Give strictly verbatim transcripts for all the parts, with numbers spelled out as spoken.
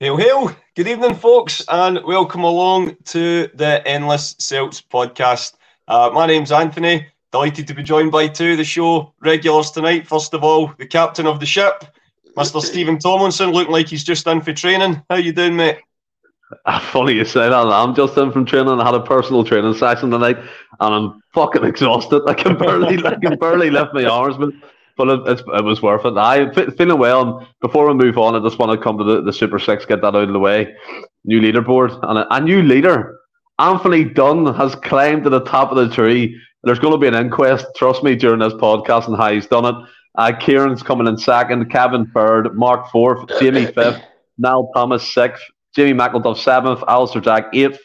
Hail, hail. Good evening, folks, and welcome along to the Endless Celts podcast. Uh, my name's Anthony. Delighted to be joined by two of the show regulars tonight. First of all, the captain of the ship, Mister Stephen Tomlinson, looking like he's just in for training. How you doing, mate? Uh, funny you say that. I'm just in from training. I had a personal training session tonight, and I'm fucking exhausted. I can barely, I can barely lift my arms, but... But it, it was worth it. I'm feeling well. And before we move on, I just want to come to the, the Super Six, get that out of the way. New leaderboard. And a, a new leader, Anthony Dunn, has climbed to the top of the tree. There's going to be an inquest, trust me, during this podcast and how he's done it. Uh, Kieran's coming in second, Kevin third, Mark fourth, Jamie fifth, Nile Thomas sixth, Jimmy McElduff seventh, Alistair Jack eighth,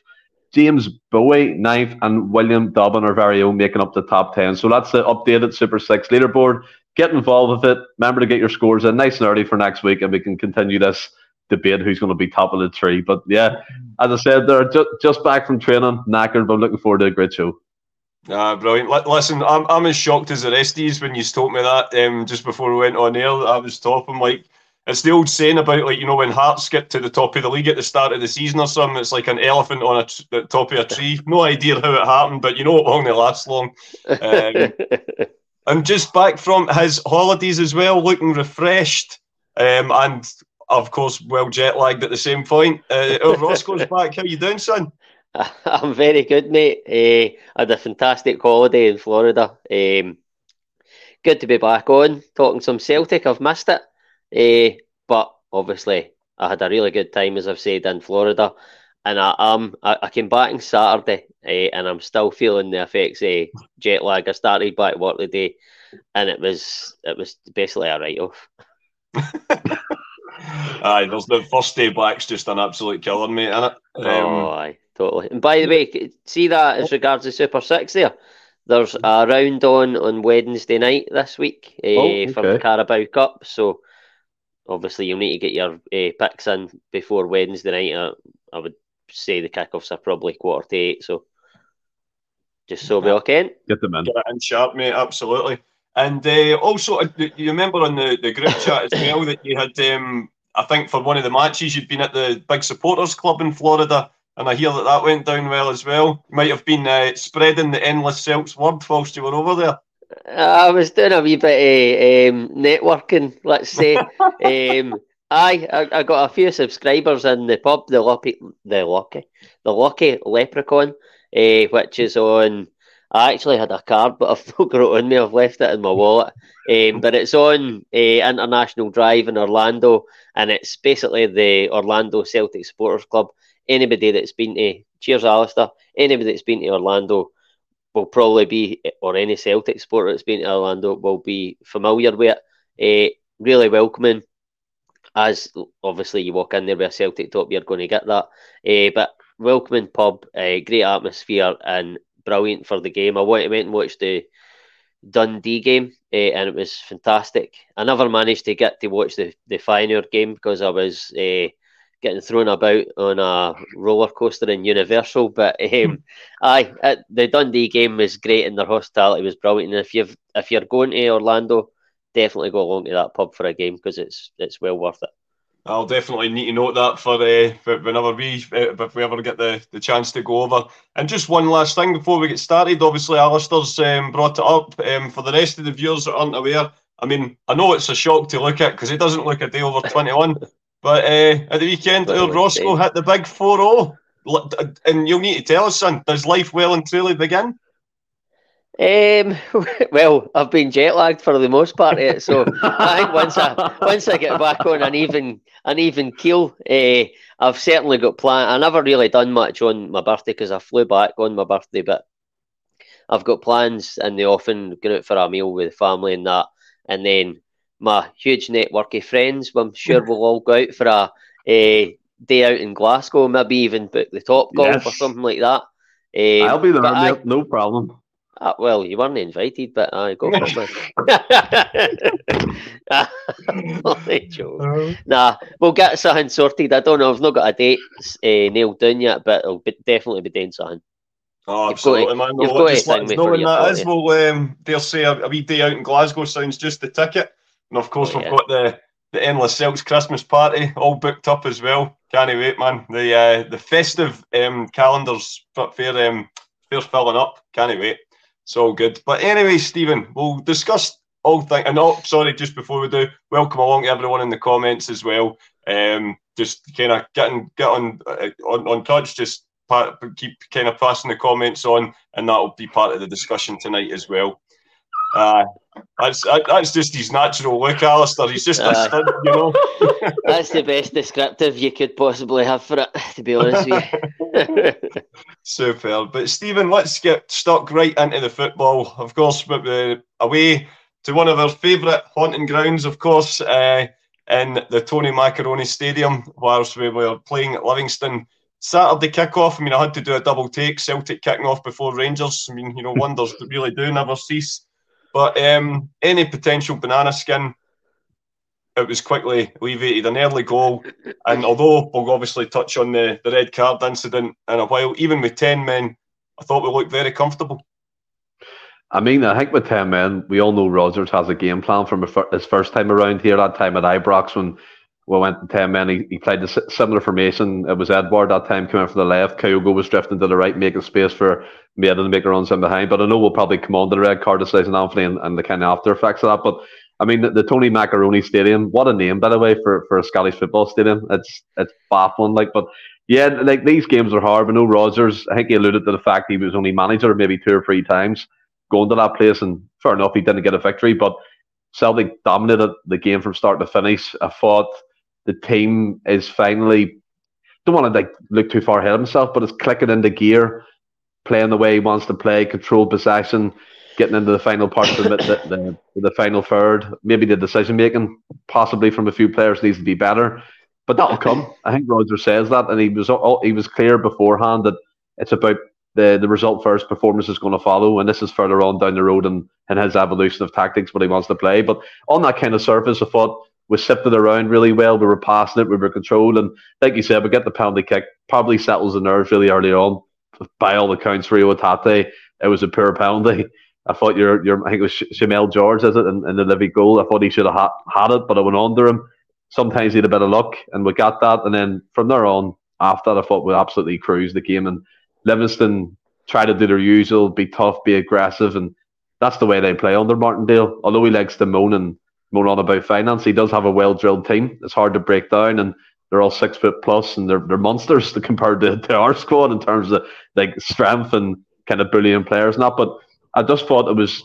James Bowie ninth, and William Dobbin, our very own, making up the top ten. So that's the updated Super Six leaderboard. Get involved with it. Remember to get your scores in nice and early for next week, and we can continue this debate who's going to be top of the tree. But yeah, as I said, they're just, just back from training, knackered, but I'm looking forward to a great show. Ah, brilliant. L- listen, I'm I'm as shocked as the rest of you when you told me that um, just before we went on air. I was talking like, it's the old saying about, like, you know, when Hearts get to the top of the league at the start of the season or something, it's like an elephant on a t- the top of a tree. No idea how it happened, but you know it only lasts long. Um, And just back from his holidays as well, looking refreshed, um, and of course well jet lagged at the same point. Uh, Roscoe's back. How you doing, son? I'm very good, mate. Uh, I had a fantastic holiday in Florida. Um, good to be back on talking some Celtic. I've missed it, uh, but obviously I had a really good time, as I've said, in Florida. And I um I, I came back on Saturday, eh, and I'm still feeling the effects of eh, jet lag. I started back work today, and it was it was basically a write off. Aye, there's the first day back's just an absolute killer, mate, isn't it? Um, oh, aye, totally. And by the way, see that as regards to Super Six there. There's a round on on Wednesday night this week eh, oh, okay. for the Carabao Cup. So obviously you'll need to get your eh, picks in before Wednesday night. Uh, I would. Say the kickoffs are probably quarter to eight, so just so we all can get them in, get it in sharp, mate. Absolutely. And uh, also, uh, you remember on the, the group chat as well that you had, um, I think, for one of the matches, you'd been at the big supporters club in Florida, and I hear that that went down well as well. You might have been uh, spreading the Endless Celts word whilst you were over there. I was doing a wee bit of um, networking, let's say. um, Aye, I, I got a few subscribers in the pub, the Lucky, the Lucky, the Lucky Leprechaun, eh, which is on. I actually had a card, but I've not got it on me. I've left it in my wallet, um, but it's on eh, International Drive in Orlando, and it's basically the Orlando Celtic Supporters Club. Anybody that's been to, cheers, Alistair. Anybody that's been to Orlando will probably be, or any Celtic supporter that's been to Orlando will be familiar with it. Eh, really welcoming. As obviously you walk in there with a Celtic top, you're going to get that. Uh, but welcoming pub, uh, great atmosphere, and brilliant for the game. I went and watched the Dundee game, uh, and it was fantastic. I never managed to get to watch the, the Feyenoord game because I was uh, getting thrown about on a roller coaster in Universal. But um, aye, uh, the Dundee game was great, and their hospitality was brilliant. And if you've if you're going to Orlando, definitely go along to that pub for a game because it's it's well worth it. I'll definitely need to note that for, uh, for whenever we uh, if we ever get the, the chance to go over. And just one last thing before we get started. Obviously, Alistair's um, brought it up um, for the rest of the viewers that aren't aware. I mean, I know it's a shock to look at because it doesn't look a day over twenty-one. But uh, at the weekend, old Roscoe hit the big four-oh, and you'll need to tell us, son. Does life well and truly begin? Um, well, I've been jet lagged for the most part of it, so I think once I once I get back on an even an even keel, uh, I've certainly got plans. I never really done much on my birthday because I flew back on my birthday, but I've got plans in the offing, going out for a meal with the family and that, and then my huge network of friends. I'm sure we'll all go out for a, a day out in Glasgow, maybe even book the Top Golf yes. or something like that. Um, I'll be there, I, no problem. Uh, well, you weren't invited, but I uh, got joke. Nah, we'll get something sorted. I don't know. I've not got a date uh, nailed down yet, but I'll be, definitely be doing something. Oh, you've absolutely, man. You've got to let us know when that is. Well, um, dare say a, a wee day out in Glasgow sounds just the ticket. And of course, oh, we've yeah. got the the Endless Celts Christmas party, all booked up as well. Can't wait, man. The uh, the festive um, calendar's fair, um, fair filling up. Can't wait. It's all good. But anyway, Stephen, we'll discuss all things. And oh, sorry, just before we do, welcome along to everyone in the comments as well. Um, just kind of getting get on, uh, on on touch. Just part, keep kind of passing the comments on, and that'll be part of the discussion tonight as well. Uh, that's that's just his natural look, Alistair. He's just uh, a you know. That's the best descriptive you could possibly have for it, to be honest with you. Super. But Stephen, let's get stuck right into the football. Of course, but we're away to one of our favourite haunting grounds, of course, uh, in the Tony Macaroni Stadium, whilst we were playing at Livingston. Saturday kick-off, I mean, I had to do a double take, Celtic kicking off before Rangers. I mean, you know, wonders really do never cease. But um, any potential banana skin, it was quickly alleviated, an early goal. And although we'll obviously touch on the, the red card incident in a while, even with ten men, I thought we looked very comfortable. I mean, I think with ten men, we all know Rodgers has a game plan from his first time around here, that time at Ibrox when we went to ten men. He, he played a similar formation. It was Edward that time coming from the left. Kyogo was drifting to the right, making space for Mieta to make her runs in behind. But I know we'll probably come on to the red card decision, Anthony, and, and the kind of after effects of that. But I mean, the, the Tony Macaroni Stadium, what a name, by the way, for, for a Scottish football stadium. It's it's baffling. Like, but yeah, like these games are hard. We know Rodgers, I think he alluded to the fact he was only manager maybe two or three times going to that place. And fair enough, he didn't get a victory. But Celtic dominated the game from start to finish. I thought the team is finally, don't want to like look too far ahead of himself, but it's clicking into gear, playing the way he wants to play, controlled possession, getting into the final part of the, the, the, the final third. Maybe the decision-making, possibly from a few players, needs to be better. But that'll come. I think Rodgers says that, and he was he was clear beforehand that it's about the, the result-first performance is going to follow, and this is further on down the road in, in his evolution of tactics, what he wants to play. But on that kind of surface, I thought, we sipped it around really well. We were passing it. We were controlled. And like you said, we get the penalty kick. Probably settles the nerves really early on. By all accounts, Reo Hatate, it was a poor penalty. I thought your your I think it was Shamel George, is it, in, in the Livy goal. I thought he should have ha- had it, but I went on to him. Sometimes he had a bit of luck, and we got that. And then from there on, after that, I thought we absolutely cruised the game. And Livingston tried to do their usual, be tough, be aggressive. And that's the way they play under Martindale. Although he likes to moan and more on about finance, he does have a well-drilled team. It's hard to break down, and they're all six foot plus, and they're they're monsters compared to, to our squad in terms of like strength and kind of bullying players and that. But I just thought it was,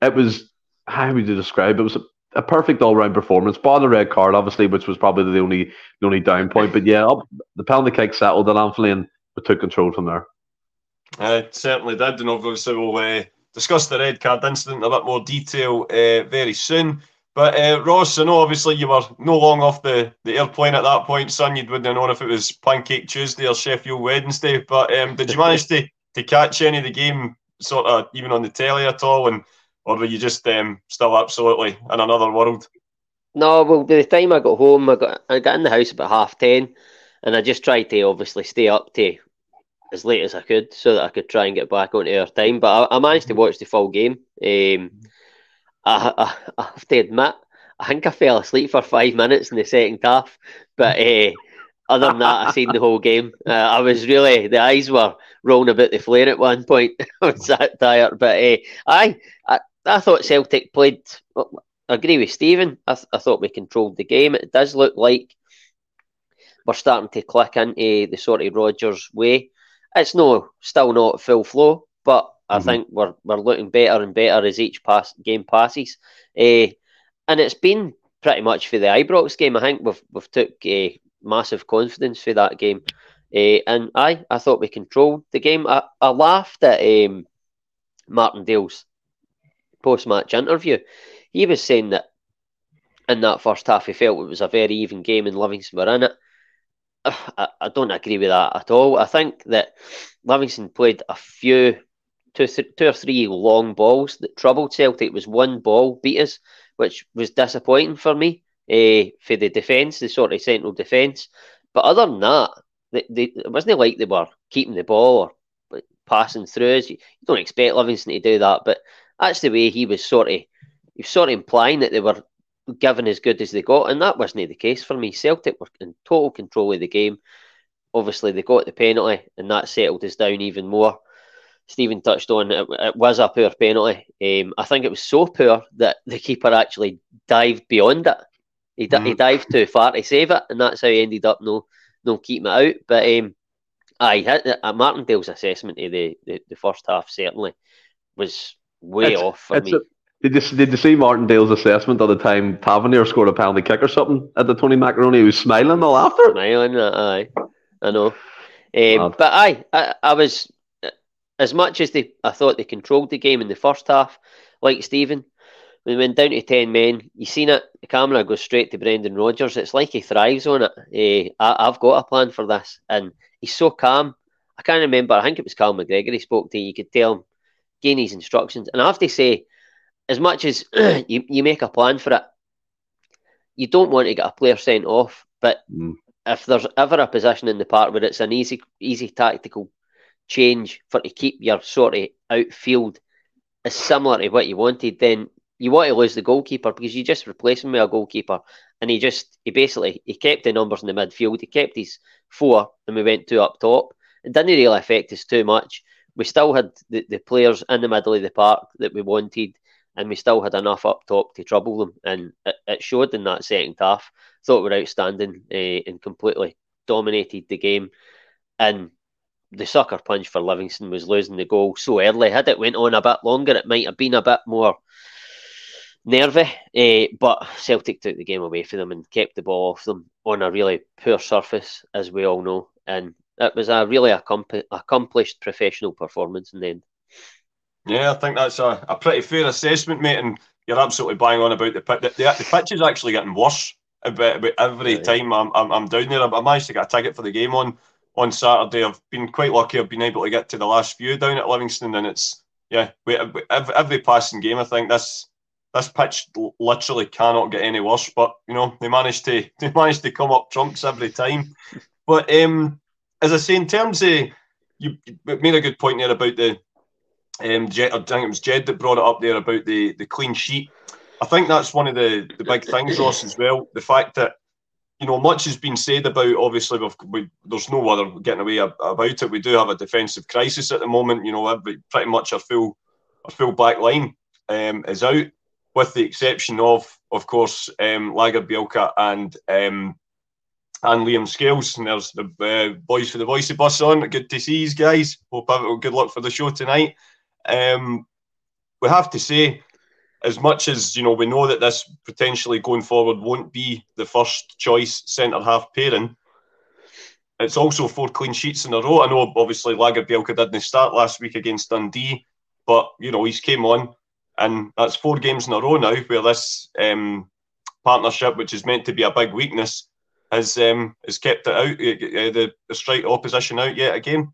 it was how would you describe it? It was a, a perfect all-round performance, bar the red card, obviously, which was probably the only the only down point. But yeah, up, the penalty kick settled at Anfield, and we took control from there. Uh, it certainly did, and obviously we'll. Uh... Discuss the red card incident in a bit more detail uh, very soon. But uh, Ross, I know obviously you were no long off the, the airplane at that point, son. You wouldn't have known if it was Pancake Tuesday or Sheffield Wednesday. But um, did you manage to, to catch any of the game, sort of even on the telly at all, and or were you just um, still absolutely in another world? No, well, by the time I got home, I got I got in the house about half ten, and I just tried to obviously stay up to as late as I could so that I could try and get back onto our time. But I, I managed to watch the full game. Um, I, I, I have to admit, I think I fell asleep for five minutes in the second half. But uh, other than that, I seen the whole game. Uh, I was really, the eyes were rolling about the flare at one point. I was that tired. But uh, I, I I thought Celtic played, well, I agree with Stephen. I, th- I thought we controlled the game. It does look like we're starting to click into the sort of Rodgers way. It's no, still not full flow, but I mm-hmm. think we're we're looking better and better as each pass, game passes. Uh, and it's been pretty much for the Ibrox game. I think we've we've took uh, massive confidence for that game. Uh, and I I thought we controlled the game. I, I laughed at um, Martindale's post-match interview. He was saying that in that first half he felt it was a very even game and Livingston were in it. I, I don't agree with that at all. I think that Livingston played a few, two, th- two or three long balls that troubled Celtic. It was one ball beat us, which was disappointing for me eh, for the defence, the sort of central defence. But other than that, they, they, it wasn't like they were keeping the ball or passing through us. You, you don't expect Livingston to do that, but that's the way he was sort of, he was sort of implying that they were given as good as they got, and that wasn't the case for me. Celtic were in total control of the game. Obviously, they got the penalty, and that settled us down even more. Stephen touched on it, it was a poor penalty. Um, I think it was so poor that the keeper actually dived beyond it. He, mm. he dived too far to save it, and that's how he ended up no no keeping it out. But um, aye, Martindale's assessment of the, the, the first half certainly was way it's, off for me. A, did, you, did you see Martindale's assessment at the time Tavernier scored a penalty kick or something at the Tony Macaroni? He was smiling all after it. Smiling, aye. I know. Um, but aye, I, I was... As much as they, I thought they controlled the game in the first half, like Stephen, we went down to ten men. You seen it, the camera goes straight to Brendan Rodgers. It's like he thrives on it. Uh, I, I've got a plan for this. And he's so calm. I can't remember, I think it was Cal McGregor he spoke to. You could tell him, gain his instructions. And I have to say, as much as you, you make a plan for it, you don't want to get a player sent off. But mm. if there's ever a position in the park where it's an easy, easy tactical change for to keep your sort of outfield is similar to what you wanted, then you want to lose the goalkeeper because you just replace him with a goalkeeper. And he just, he basically, he kept the numbers in the midfield, he kept his four, and we went two up top. It didn't really affect us too much. We still had the, the players in the middle of the park that we wanted, and we still had enough up top to trouble them. And it, it showed in that second half. Thought we were outstanding uh, and completely dominated the game. And the sucker punch for Livingston was losing the goal so early. Had it went on a bit longer, it might have been a bit more nervy. Uh, but Celtic took the game away from them and kept the ball off them on a really poor surface, as we all know. And it was a really accompli- accomplished professional performance in the end. Yeah, I think that's a, a pretty fair assessment, mate. And you're absolutely bang on about the pitch. The, the, the pitch is actually getting worse about, about every right. time I'm, I'm I'm down there. I managed to get a ticket for the game on. On Saturday, I've been quite lucky. I've been able to get to the last few down at Livingston, and it's yeah. We, every, every passing game, I think this this pitch literally cannot get any worse. But you know, they managed to they managed to come up trumps every time. But um, as I say, in terms of you, you made a good point there about the um, Jed, I think it was Jed that brought it up there about the the clean sheet. I think that's one of the the big things, Ross, as well. The fact that, you know, much has been said about, obviously, we've, we, there's no other getting away about it. We do have a defensive crisis at the moment. You know, pretty much our full our full back line um, is out, with the exception of, of course, um, Lagerbielke and um, and Liam Scales. And there's the uh, boys for the Voice of Bus on. Good to see you guys. Hope have a good luck for the show tonight. Um, we have to say, as much as, you know, we know that this potentially going forward won't be the first choice centre-half pairing, it's also four clean sheets in a row. I know, obviously, Lagerbielke didn't start last week against Dundee, but, you know, he's came on, and that's four games in a row now where this um, partnership, which is meant to be a big weakness, has um, has kept it out, uh, the, the strike opposition out yet again.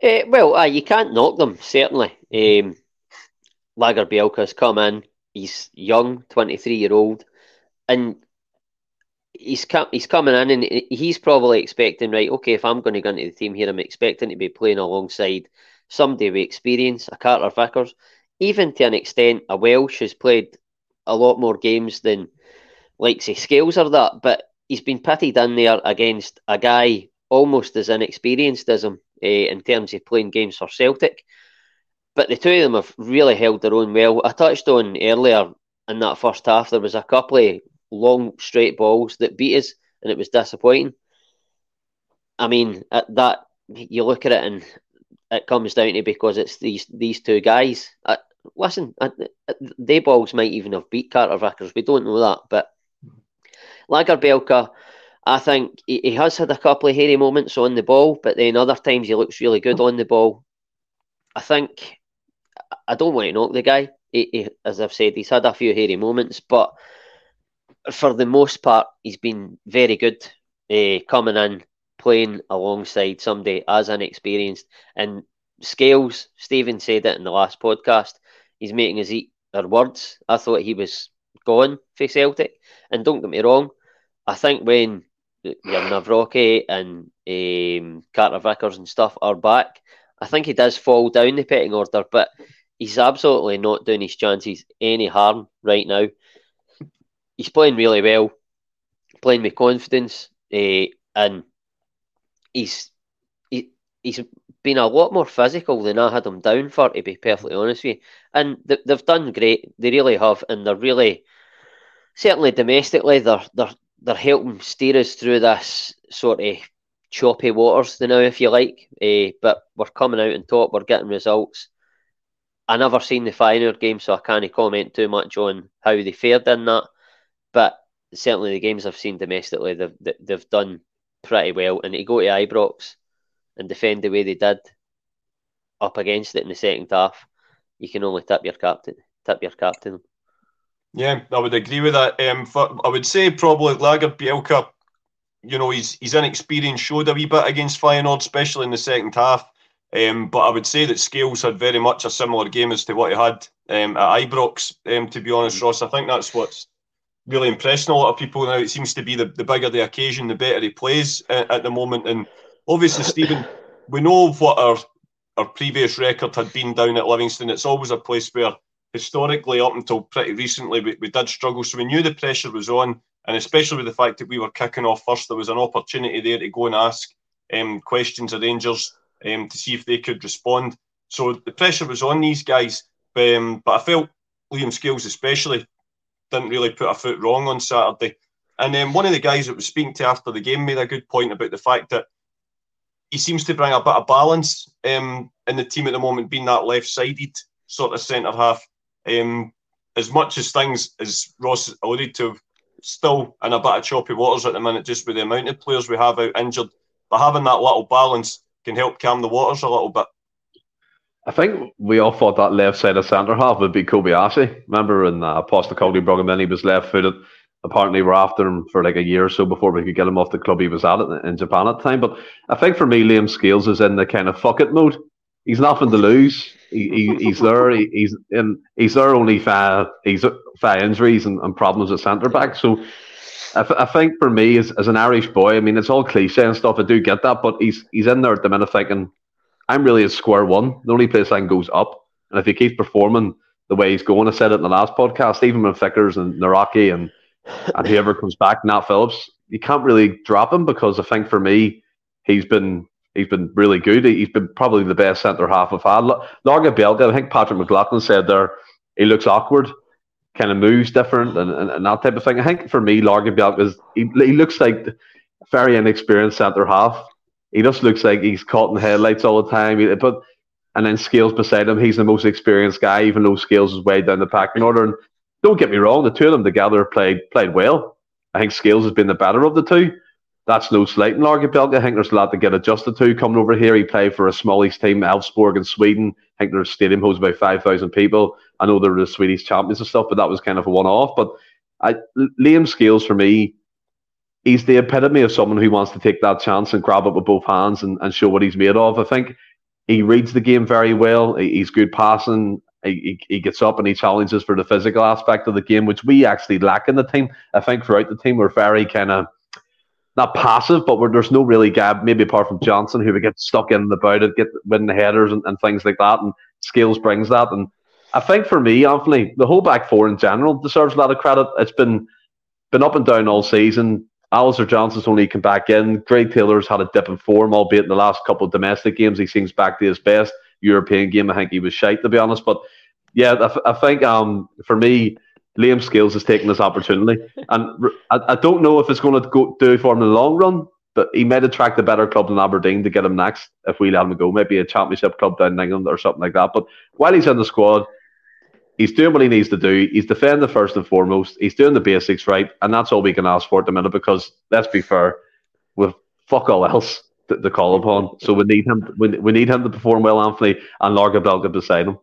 Uh, well, uh, you can't knock them, certainly. Um Lagerbielke has come in. He's young, twenty-three year old, and he's com- he's coming in, and he's probably expecting, right, okay, if I'm going to go into the team here, I'm expecting to be playing alongside somebody with experience, a Carter Vickers, even to an extent a Welsh who's played a lot more games than, like, say, Scales or that. But he's been pitted in there against a guy almost as inexperienced as him uh, in terms of playing games for Celtic. But the two of them have really held their own well. I touched on earlier in that first half, there was a couple of long straight balls that beat us, and it was disappointing. I mean, at that, you look at it and it comes down to because it's these these two guys. I, listen, I, they balls might even have beat Carter Vickers. We don't know that. But Lagerbielke, I think he, he has had a couple of hairy moments on the ball, but then other times he looks really good on the ball. I think... I don't want to knock the guy. He, he, as I've said, he's had a few hairy moments, but for the most part, he's been very good uh, coming in, playing alongside somebody as inexperienced. And Scales, Stephen said it in the last podcast, he's making us eat our words. I thought he was gone for Celtic. And don't get me wrong, I think when your Nawrocki and um, Carter Vickers and stuff are back, I think he does fall down the pecking order, but he's absolutely not doing his chances any harm right now. he's playing really well, playing with confidence, uh, and he's he, he's been a lot more physical than I had him down for, to be perfectly honest with you. And th they've done great, they really have, and they're really, certainly domestically, they're they're they're helping steer us through this sort of choppy waters now, if you like. Uh, but we're coming out on top, we're getting results. I never seen the Feyenoord game, so I can't comment too much on how they fared in that. But certainly the games I've seen domestically, they've, they've done pretty well. And to go to Ibrox and defend the way they did up against it in the second half, you can only tip your captain. Tip your captain. Yeah, I would agree with that. Um, for, I would say probably Lagerbielke, you know, he's, he's inexperienced, showed a wee bit against Feyenoord, especially in the second half. Um, but I would say that Scales had very much a similar game as to what he had um, at Ibrox, um, to be honest, Ross. I think that's what's really impressing a lot of people now. It seems to be the, the bigger the occasion, the better he plays uh, at the moment. And obviously, Stephen, we know what our, our previous record had been down at Livingston. It's always a place where historically, up until pretty recently, we, we did struggle. So we knew the pressure was on, and especially with the fact that we were kicking off first, there was an opportunity there to go and ask um, questions of Rangers um, to see if they could respond. So the pressure was on these guys, um, but I felt Liam Scales especially didn't really put a foot wrong on Saturday. And then um, one of the guys that was speaking to after the game made a good point about the fact that he seems to bring a bit of balance um, in the team at the moment, being that left-sided sort of centre-half. Um, as much as things, as Ross alluded to, still in a bit of choppy waters at the minute, just with the amount of players we have out injured, but having that little balance can help calm the waters a little bit. I think we all thought that left side of centre half would be Kobayashi. Remember when uh, Postecoglou brought him in, he was left footed. Apparently, we're after him for like a year or so before we could get him off the club he was at it in Japan at the time. But I think for me, Liam Scales is in the kind of fuck it mode. He's nothing to lose. He, he, he's there. He, he's in. He's there only for he's for injuries and, and problems at centre back. So, I, th I think for me as, as an Irish boy, I mean, it's all cliche and stuff. I do get that, but he's he's in there at the minute thinking, I'm really at square one. The only place I can go is up. And if he keeps performing the way he's going, I said it in the last podcast, even with Vickers and Nawrocki and and whoever comes back, Nat Phillips, you can't really drop him, because I think for me, he's been. He's been really good. He's been probably the best centre half I've had. Lagerbielke, I think Patrick McLaughlin said there, he looks awkward, kind of moves different, and, and, and that type of thing. I think for me, Lagerbielke is he, he looks like a very inexperienced centre half. He just looks like he's caught in headlights all the time. He, but and then Scales beside him, he's the most experienced guy, even though Scales is way down the packing order. And don't get me wrong, the two of them together played played well. I think Scales has been the better of the two. That's no slight in Lagerbielke. I think there's a lot to get adjusted to coming over here. He played for a smallish team, Elfsborg in Sweden. I think their stadium holds about five thousand people. I know they're the Swedish champions and stuff, but that was kind of a one-off. But I, Liam Scales, for me, he's the epitome of someone who wants to take that chance and grab it with both hands and, and show what he's made of. I think he reads the game very well. He, he's good passing. He, he gets up and he challenges for the physical aspect of the game, which we actually lack in the team. I think throughout the team, we're very kind of, not passive, but where there's no really gap, maybe apart from Johnson, who would get stuck in and about it, get winning the headers and, and things like that. And Scales brings that. And I think for me, Anthony, the whole back four in general deserves a lot of credit. It's been been up and down all season. Alistair Johnson's only come back in. Greg Taylor's had a dip in form, albeit in the last couple of domestic games, he seems back to his best. European game, I think he was shite, to be honest. But yeah, I, I think um, for me, Liam Scales has taken this opportunity, and I, I don't know if it's going to go do for him in the long run, but he might attract a better club than Aberdeen to get him next if we let him go, maybe a championship club down in England or something like that. But while he's in the squad, he's doing what he needs to do. He's defending first and foremost. He's doing the basics right, and that's all we can ask for at the minute, because let's be fair, with fuck all else to, to call upon. So we need him. We, we need him to perform well, Anthony, and Lagerbielke beside him.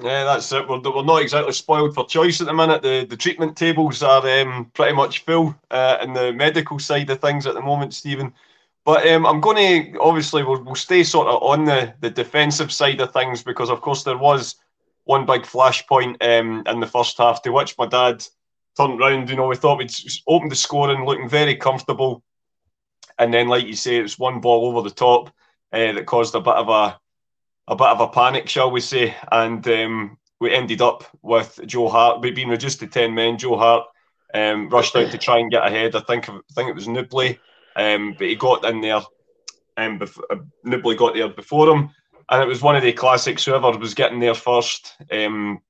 Yeah, that's it. We're, we're not exactly spoiled for choice at the minute. The the treatment tables are um, pretty much full uh, in the medical side of things at the moment, Stephen. But um, I'm going to, obviously, we'll, we'll stay sort of on the, the defensive side of things, because, of course, there was one big flashpoint um, in the first half, to which my dad turned round. You know, we thought we'd opened the scoring, looking very comfortable. And then, like you say, it was one ball over the top uh, that caused a bit of a... a bit of a panic, shall we say, and um, we ended up with Joe Hart, we'd been reduced to ten men, Joe Hart um, rushed out to try and get ahead. I think I think it was Nibley, um, but he got in there, and um, uh, Nibley got there before him, and it was one of the classics. Whoever was getting there first, um,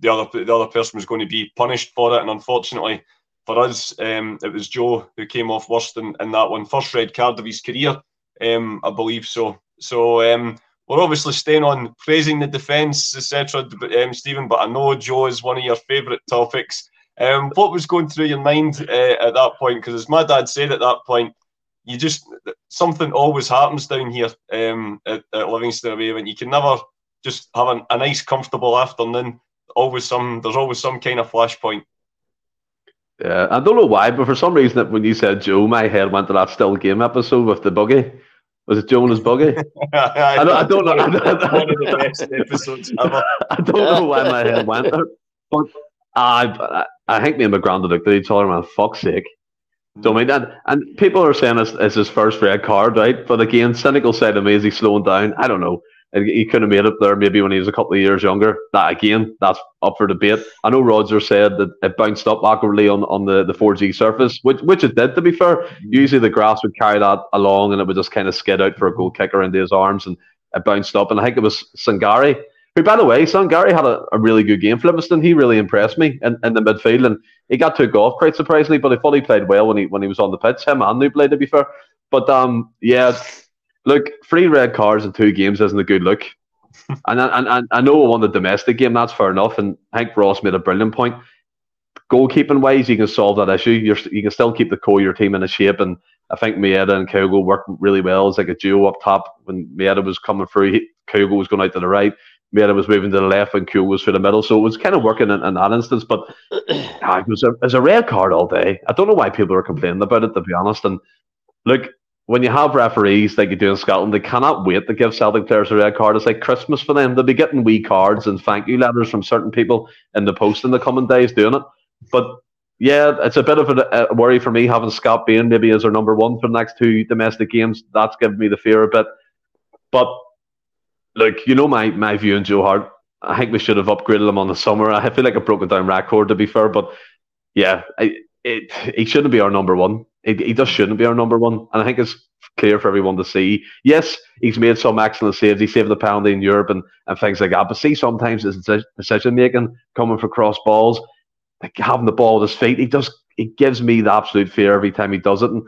the other the other person was going to be punished for it, and unfortunately for us, um, it was Joe who came off worst in, in that one. First red card of his career, um, I believe so. So um, we're obviously staying on praising the defence, et cetera, um, Stephen, but I know Joe is one of your favourite topics. Um, what was going through your mind uh, at that point? Because as my dad said at that point, you just something always happens down here um, at, at Livingston away, when you can never just have an, a nice, comfortable afternoon. Always some, there's always some kind of flashpoint. Yeah, I don't know why, but for some reason, when you said Joe, my head went to that Still Game episode with the buggy. Was it Joe and his buggy? I, I, don't, I don't know. I don't, one of the best episodes ever. I don't know why my head went there. But I, I think me and my granddad looked at each other, man, fuck's sake. Don't mean that. And people are saying it's, it's his first red card, right? But again, cynical side of me is he's slowing down. I don't know. He could have made it there maybe when he was a couple of years younger. That again, that's up for debate. I know Rodgers said that it bounced up awkwardly on, on the, the four G surface, which which it did, to be fair. Usually the grass would carry that along and it would just kind of skid out for a goal kicker into his arms, and it bounced up. And I think it was Sangari, who, by the way, Sangari had a, a really good game for Livingston. He really impressed me in, in the midfield, and he got took off quite surprisingly, but I thought he played well when he when he was on the pitch. Him and Nibley, to be fair. But um, yeah... Look, three red cards in two games isn't a good look. And I, and, and I know I won the domestic game, that's fair enough. And Hank Ross made a brilliant point. Goalkeeping-wise, you can solve that issue. You're, you can still keep the core of your team in shape. And I think Mieta and Kyogo worked really well as like a duo up top. When Mieta was coming through, he, Kyogo was going out to the right. Mieta was moving to the left and Kyogo was through the middle. So it was kind of working in, in that instance. But nah, it, was a, it was a red card all day. I don't know why people are complaining about it, to be honest. And look... When you have referees like you do in Scotland, they cannot wait to give Celtic players a red card. It's like Christmas for them. They'll be getting wee cards and thank you letters from certain people in the post in the coming days doing it. But yeah, it's a bit of a, a worry for me having Scott Bain maybe as our number one for the next two domestic games. That's given me the fear a bit. But look, you know my, my view on Joe Hart. I think we should have upgraded him on the summer. I feel like a broken down record, to be fair. But yeah, I, it, he shouldn't be our number one. He, he just shouldn't be our number one. And I think it's clear for everyone to see. Yes, he's made some excellent saves. He saved the penalty in Europe and, and things like that. But see, sometimes his decision-making, coming for cross balls, like having the ball at his feet, he just he gives me the absolute fear every time he does it. And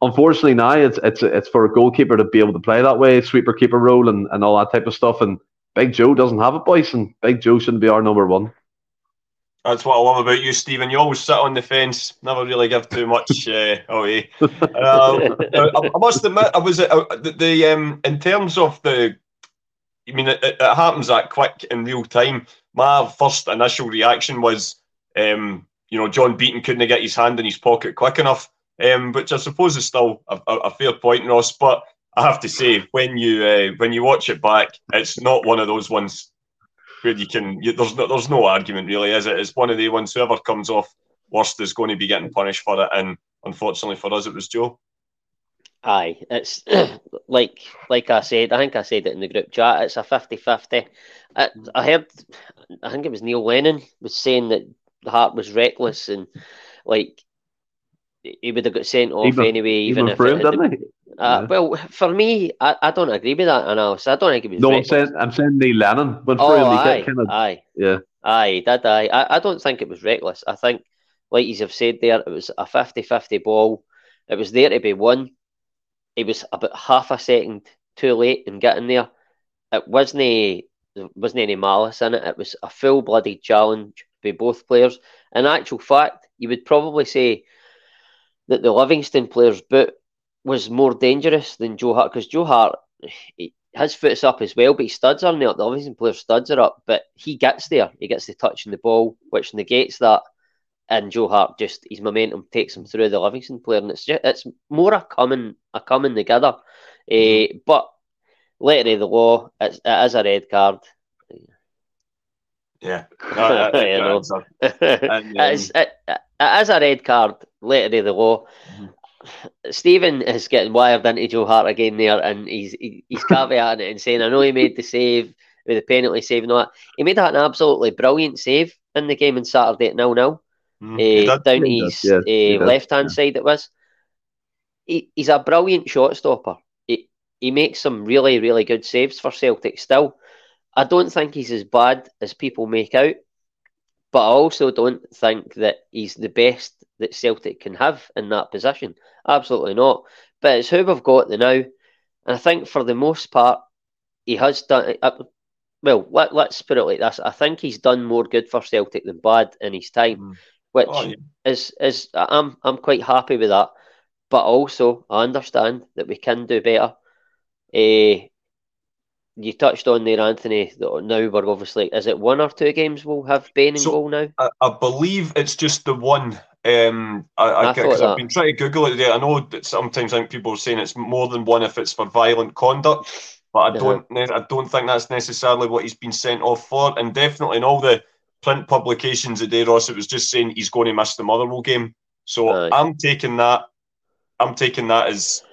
unfortunately now, it's it's it's for a goalkeeper to be able to play that way, sweeper-keeper role and, and all that type of stuff. And Big Joe doesn't have it, boys. And Big Joe shouldn't be our number one. That's what I love about you, Stephen. You always sit on the fence, never really give too much uh, away. Um, I, I must admit, I was uh, the, the um, in terms of the, I mean, it, it happens that quick in real time. My first initial reaction was, um, you know, John Beaton couldn't get his hand in his pocket quick enough, um, which I suppose is still a, a, a fair point, Ross. But I have to say, when you uh, when you watch it back, it's not one of those ones. You can, you, there's no, there's no argument really, is it? It's one of the ones whoever comes off worst is going to be getting punished for it, and unfortunately for us, it was Joe. Aye, it's like like I said. I think I said it in the group chat. It's a fifty-fifty. I, I heard, I think it was Neil Lennon was saying that Hart was reckless and like he would have got sent off even, anyway, even, even if. It, didn't it, Uh, yeah. Well, for me, I, I don't agree with that analysis. I don't think it was. No, I'm saying, I'm saying Neil Lennon. But oh, aye, kind of, aye, yeah, aye, that aye. I, I don't think it was reckless. I think, like you have said there, it was a fifty-fifty ball. It was there to be won. It was about half a second too late in getting there. It wasn't a, there wasn't any malice in it. It was a full bloody challenge by both players. In actual fact, you would probably say that the Livingston player's boot was more dangerous than Joe Hart, because Joe Hart, he, his foot's up as well, but his studs aren't up. The Livingston player's studs are up, but he gets there. He gets the touch in the ball, which negates that, and Joe Hart just, his momentum takes him through the Livingston player, and it's just, it's more a coming, a coming together. Uh, but letter of the law, it's, it is a red card. Yeah. No, that's a good answer. And, um... it's, it, it is a red card, letter of the law. Mm-hmm. Stephen is getting wired into Joe Hart again there, and he's he, he's caveating it and saying, I know he made the save with the penalty save and all that. He made that an absolutely brilliant save in the game on Saturday at nil nil. Mm, uh, down his yeah, uh, left-hand yeah. side it was. He, he's a brilliant shot stopper. He, he makes some really, really good saves for Celtic still. I don't think he's as bad as people make out, but I also don't think that he's the best that Celtic can have in that position. Absolutely not. But it's who we've got the now. And I think for the most part, he has done... Uh, well, let, let's put it like this. I think he's done more good for Celtic than bad in his time, mm. which oh, yeah. is... is I'm, I'm quite happy with that. But also, I understand that we can do better. Uh, you touched on there, Anthony, that now we're obviously... Is it one or two games we'll have Bain in so, goal now? I, I believe it's just the one... Um, I, I, I I've that. been trying to Google it there. I know that sometimes I think people are saying it's more than one if it's for violent conduct, but I uh-huh. don't I don't think that's necessarily what he's been sent off for. And definitely in all the print publications today, Ross, it was just saying he's going to miss the Motherwell game. So uh, I'm taking that. I'm taking that as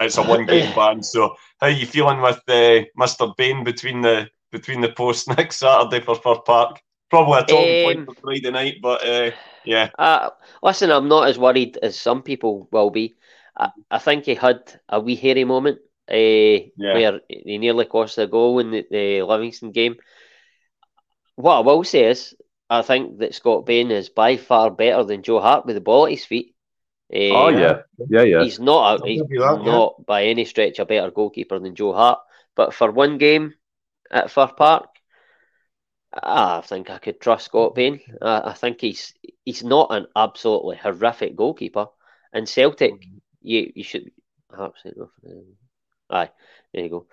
it's a one game ban. So how are you feeling with uh, Mister Bain between the between the posts next Saturday for Fir Park? Probably a talking um, point for Friday night, but uh, yeah. Uh, listen, I'm not as worried as some people will be. I, I think he had a wee hairy moment uh, yeah. where he nearly cost a goal in the, the Livingston game. What I will say is, I think that Scott Bain is by far better than Joe Hart with the ball at his feet. Uh, oh, yeah. Yeah, yeah. He's not, a, he's that, not yeah. by any stretch a better goalkeeper than Joe Hart. But for one game at Fir Park, I think I could trust Scott Bain. Uh, I think he's he's not an absolutely horrific goalkeeper. And Celtic, you you should. Um, aye, there you go.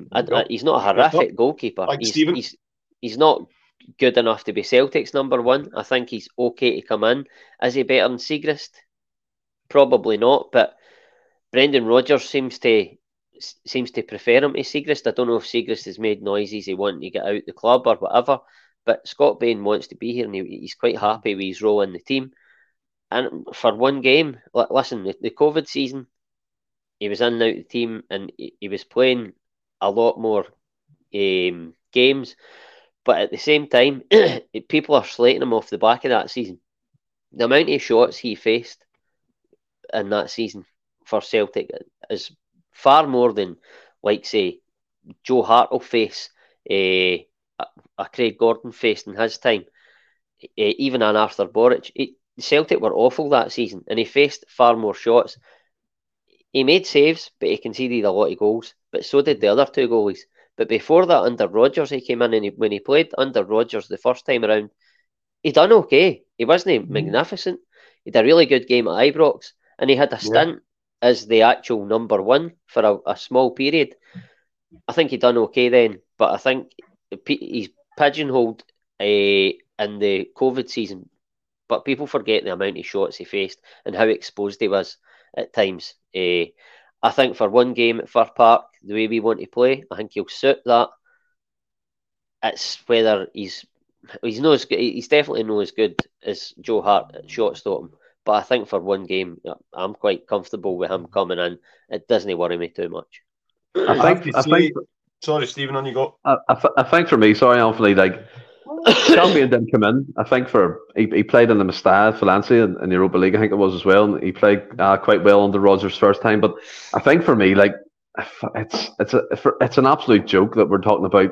Um, I, I, he's not a horrific goalkeeper. Like he's, he's he's not good enough to be Celtic's number one. I think he's okay to come in. Is he better than Siegrist? Probably not. But Brendan Rodgers seems to. seems to prefer him to Siegrist. I don't know if Siegrist has made noises he wanting to get out the club or whatever, but Scott Bain wants to be here and he, he's quite happy with his role in the team. And for one game, listen, the, the COVID season, he was in and out the team and he, he was playing a lot more um, games, but at the same time, people are slating him off the back of that season. The amount of shots he faced in that season for Celtic is far more than, like, say, Joe Hart will face, uh, a Craig Gordon faced in his time, uh, even an Arthur Boric. He, Celtic were awful that season, and he faced far more shots. He made saves, but he conceded a lot of goals, but so did the other two goalies. But before that, under Rodgers, he came in, and he, when he played under Rodgers the first time around, he done okay. He wasn't magnificent. He had a really good game at Ibrox, and he had a stint. Yeah. As the actual number one for a, a small period. I think he done okay then, but I think he's pigeonholed uh, in the COVID season. But people forget the amount of shots he faced and how exposed he was at times. Uh, I think for one game at Fir Park, the way we want to play, I think he'll suit that. It's whether he's he's not as good, he's definitely not as good as Joe Hart at shot stopping. But I think for one game, I'm quite comfortable with him coming in. It doesn't worry me too much. I think. I I think for, sorry, Stephen, on you go. I, I, I think for me, sorry, Anthony, like, Champion didn't come in. I think for he, he played in the Mestad, Valencia, and, and Europa League, I think it was as well. And he played uh, quite well under Rodgers' first time. But I think for me, like, it's it's a it's an absolute joke that we're talking about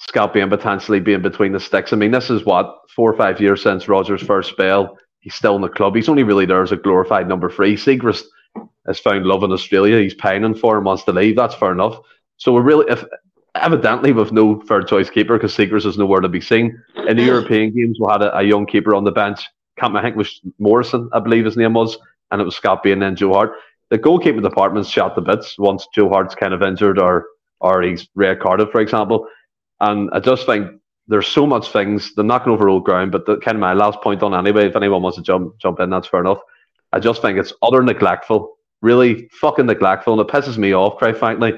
Scott Bain potentially being between the sticks. I mean, this is what four or five years since Rodgers' first spell. He's still in the club. He's only really there as a glorified number three. Siegrist has found love in Australia. He's pining for him, wants to leave. That's fair enough. So we're really, if evidently, with no third choice keeper because Siegrist is nowhere to be seen. In the European games, we had a, a young keeper on the bench. Camp, I think it was Morrison, I believe his name was, and it was Scott Bain and then Joe Hart. The goalkeeper department's shot to bits once Joe Hart's kind of injured or or he's red carded, for example. And I just think. There's so much things. They're knocking over old ground, but the, kind of my last point on anyway. If anyone wants to jump jump in, that's fair enough. I just think it's utter neglectful, really fucking neglectful, and it pisses me off, quite frankly,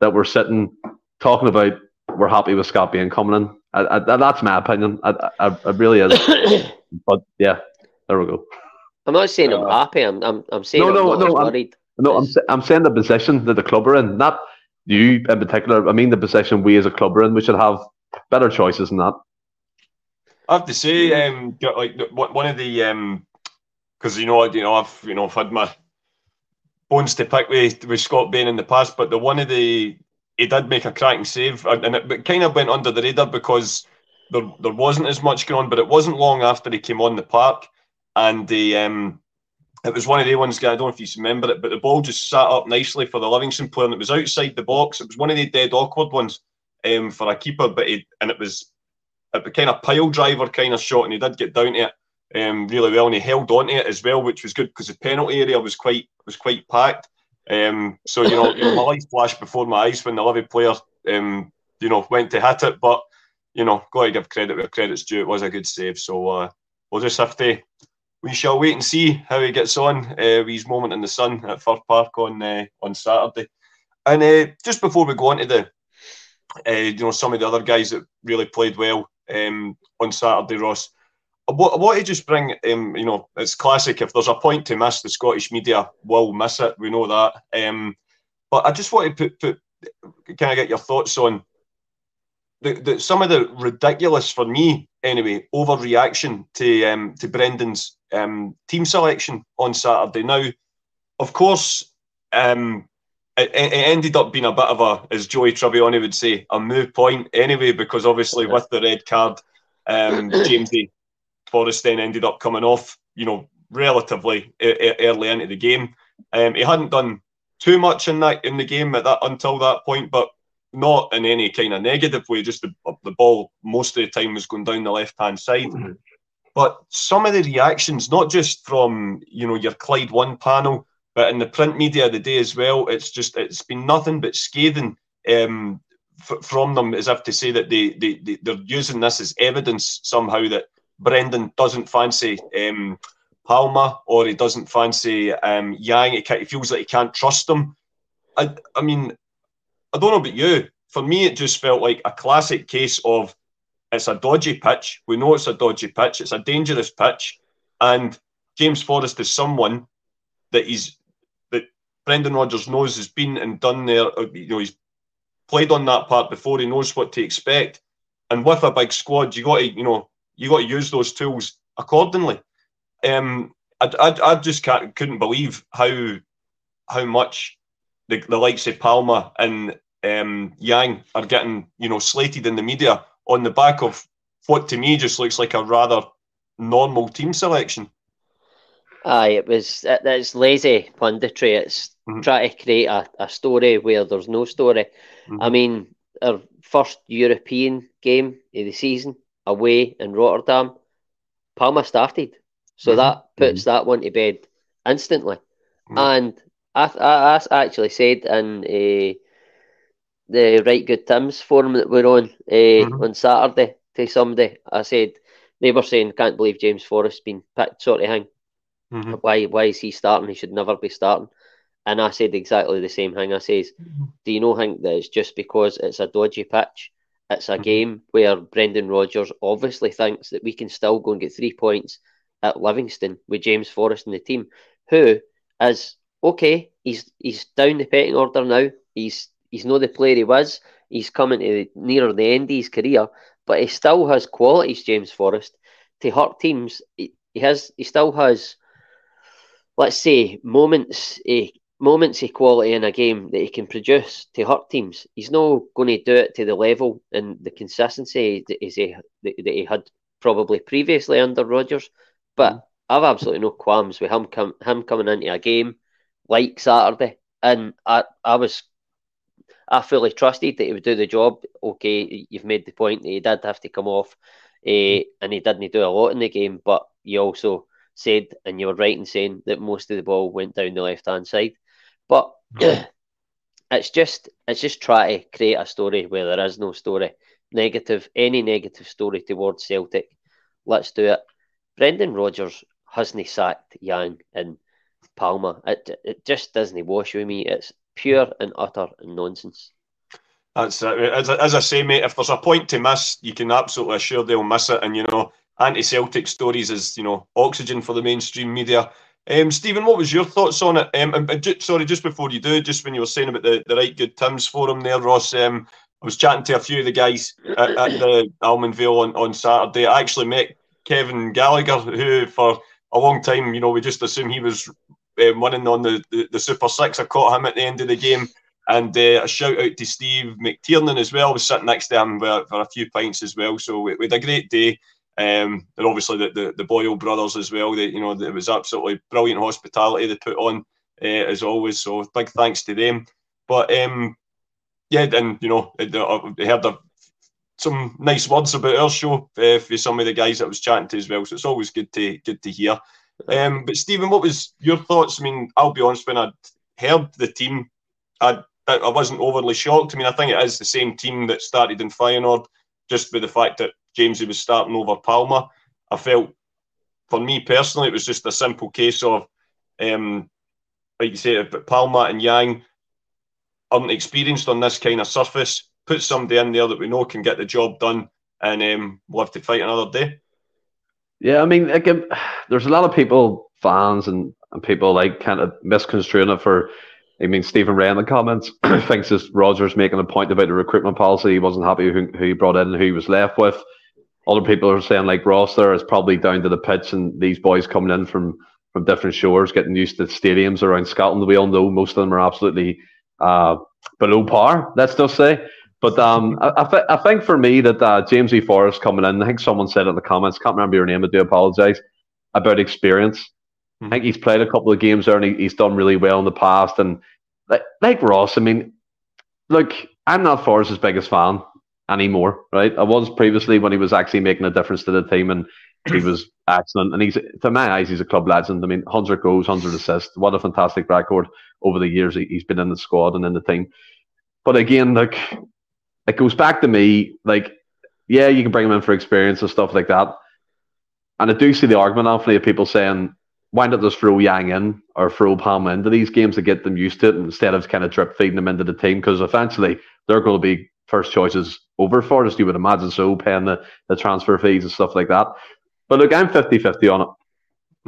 that we're sitting talking about we're happy with Scott Bain coming in. I, I, that's my opinion. I, I, it really is. But yeah, there we go. I'm not saying uh, I'm happy. I'm I'm, I'm saying no, I'm no, not no, worried. I'm, no, I'm I'm saying the position that the club are in, not you in particular. I mean the position we as a club are in. We should have better choices than that. I have to say, um, like one of the, um, because you know, you know, I've you know, I've had my bones to pick with with Scott Bain in the past, but the one of the he did make a cracking save, and it kind of went under the radar because there there wasn't as much going on. But it wasn't long after he came on the park, and the um, it was one of the ones. I don't know if you remember it, but the ball just sat up nicely for the Livingston player, and it was outside the box. It was one of the dead awkward ones um, for a keeper, but he, and it was. A kind of pile driver kind of shot, and he did get down to it um, really well, and he held on to it as well, which was good because the penalty area was quite was quite packed. Um, so you know, you know, my life flashed before my eyes when the Livy player, um, you know, went to hit it. But you know, got to give credit where credit's due. It was a good save. So uh, we'll just have to. We shall wait and see how he gets on uh, with his moment in the sun at Firth Park on uh, on Saturday. And uh, just before we go on to the, uh, you know, some of the other guys that really played well. Um, on Saturday, Ross, I want to just bring, um, you know, it's classic. If there's a point to miss, the Scottish media will miss it. We know that. Um, but I just want to put, put can I get your thoughts on the, the some of the ridiculous, for me anyway, overreaction to um, to Brendan's um, team selection on Saturday. Now, of course, um, it, it ended up being a bit of a, as Joey Tribbiani would say, a moot point anyway, because obviously with the red card, um, Jamesy Forrest then ended up coming off, you know, relatively early into the game. Um, he hadn't done too much in that in the game at that until that point, but not in any kind of negative way. Just the, the ball most of the time was going down the left hand side. Mm-hmm. But some of the reactions, not just from you know your Clyde One panel. But in the print media of the day as well, it's just it's been nothing but scathing um, f- from them, as if to say that they, they, they, they're using this as evidence somehow that Brendan doesn't fancy um, Palmer or he doesn't fancy um, Yang. He, he feels like he can't trust them. I, I mean, I don't know about you. For me, it just felt like a classic case of it's a dodgy pitch. We know it's a dodgy pitch. It's a dangerous pitch. And James Forrest is someone that he's... Brendan Rodgers knows has been and done there. You know, he's played on that part before. He knows what to expect. And with a big squad, you got to, you know, you got to use those tools accordingly. Um, I, I, I just can't, couldn't believe how how much the, the likes of Palmer and um, Yang are getting, you know, slated in the media on the back of what to me just looks like a rather normal team selection. Aye, it was. It, it's lazy punditry. It's mm-hmm. trying to create a, a story where there's no story. Mm-hmm. I mean, our first European game of the season away in Rotterdam, Palmer started, so mm-hmm. that puts mm-hmm. that one to bed instantly. Mm-hmm. And I, I, I actually said in uh, the Right Good Tim's forum that we're on uh, mm-hmm. on Saturday to somebody, I said they were saying, "Can't believe James Forrest's been picked," sort of thing. Mm-hmm. Why why is he starting? He should never be starting. And I said exactly the same thing. I says, mm-hmm. do you know, think that it's just because it's a dodgy pitch? It's a mm-hmm. game where Brendan Rodgers obviously thinks that we can still go and get three points at Livingston with James Forrest in the team, who is, okay, he's he's down the pecking order now. He's he's not the player he was. He's coming to the, nearer the end of his career, but he still has qualities, James Forrest, to hurt teams. He, he has he still has... Let's say moments, eh, moments of quality in a game that he can produce to hurt teams. He's not going to do it to the level and the consistency that he, that he had probably previously under Rodgers. But I've absolutely no qualms with him, com- him coming into a game like Saturday, and I, I was, I fully trusted that he would do the job. Okay, you've made the point that he did have to come off, eh, and he didn't do a lot in the game, but you also said, and you were right in saying that most of the ball went down the left hand side, but it's just it's just try to create a story where there is no story. Negative, any negative story towards Celtic. Let's do it. Brendan Rodgers hasn't sacked Yang and Palmer. It it just doesn't wash with me. It's pure and utter nonsense. That's uh, as as I say, mate. If there's a point to miss, you can absolutely assure they'll miss it, and you know. Anti-Celtic stories is, you know, oxygen for the mainstream media. Um, Stephen, what was your thoughts on it? Um, and, and just, sorry, just before you do, just when you were saying about the, the Right Good Tim's forum there, Ross, um, was chatting to a few of the guys at, at the Almondvale on, on Saturday. I actually met Kevin Gallagher, who for a long time, you know, we just assumed he was um, winning on the, the, the Super Six. I caught him at the end of the game. And uh, a shout out to Steve McTiernan as well. I was sitting next to him for, for a few pints as well. So we, we had a great day. Um, and obviously the, the, the Boyle brothers as well. They, you know, it was absolutely brilliant hospitality they put on, uh, as always. So big thanks to them. But um, yeah, and you know, I heard a, some nice words about our show uh, for some of the guys that I was chatting to as well. So it's always good to good to hear. Um, but Stephen, what was your thoughts? I mean, I'll be honest, when I heard the team, I I wasn't overly shocked. I mean, I think it is the same team that started in Feyenoord, just with the fact that Jamesy was starting over Palmer. I felt, for me personally, it was just a simple case of, um, like you say, but Palmer and Yang aren't experienced on this kind of surface. Put somebody in there that we know can get the job done, and um, we'll have to fight another day. Yeah, I mean, again, there's a lot of people, fans and, and people like kind of misconstruing it for... I mean, Stephen Ray in the comments thinks this Rodgers making a point about the recruitment policy. He wasn't happy who, who he brought in and who he was left with. Other people are saying, like, Ross there is probably down to the pitch and these boys coming in from, from different shores, getting used to stadiums around Scotland. We all know most of them are absolutely uh, below par, let's just say. But um, I, I, th- I think for me that uh, Jamesy Forrest coming in, I think someone said in the comments, can't remember your name, I do apologise, about experience. I think he's played a couple of games there and he, he's done really well in the past. And like, like Ross, I mean, look, I'm not Forrest's biggest fan anymore, right? I was previously when he was actually making a difference to the team and he was excellent. And he's, to my eyes, he's a club legend. I mean, one hundred goals, one hundred assists. What a fantastic record over the years he, he's been in the squad and in the team. But again, look, it goes back to me, like, yeah, you can bring him in for experience and stuff like that. And I do see the argument, Anthony, of people saying, why not just throw Yang in or throw Palmer into these games to get them used to it instead of kind of drip feeding them into the team? Because eventually they're going to be first choices over Forrest, you would imagine, so paying the, the transfer fees and stuff like that. But look, I'm fifty-fifty on it.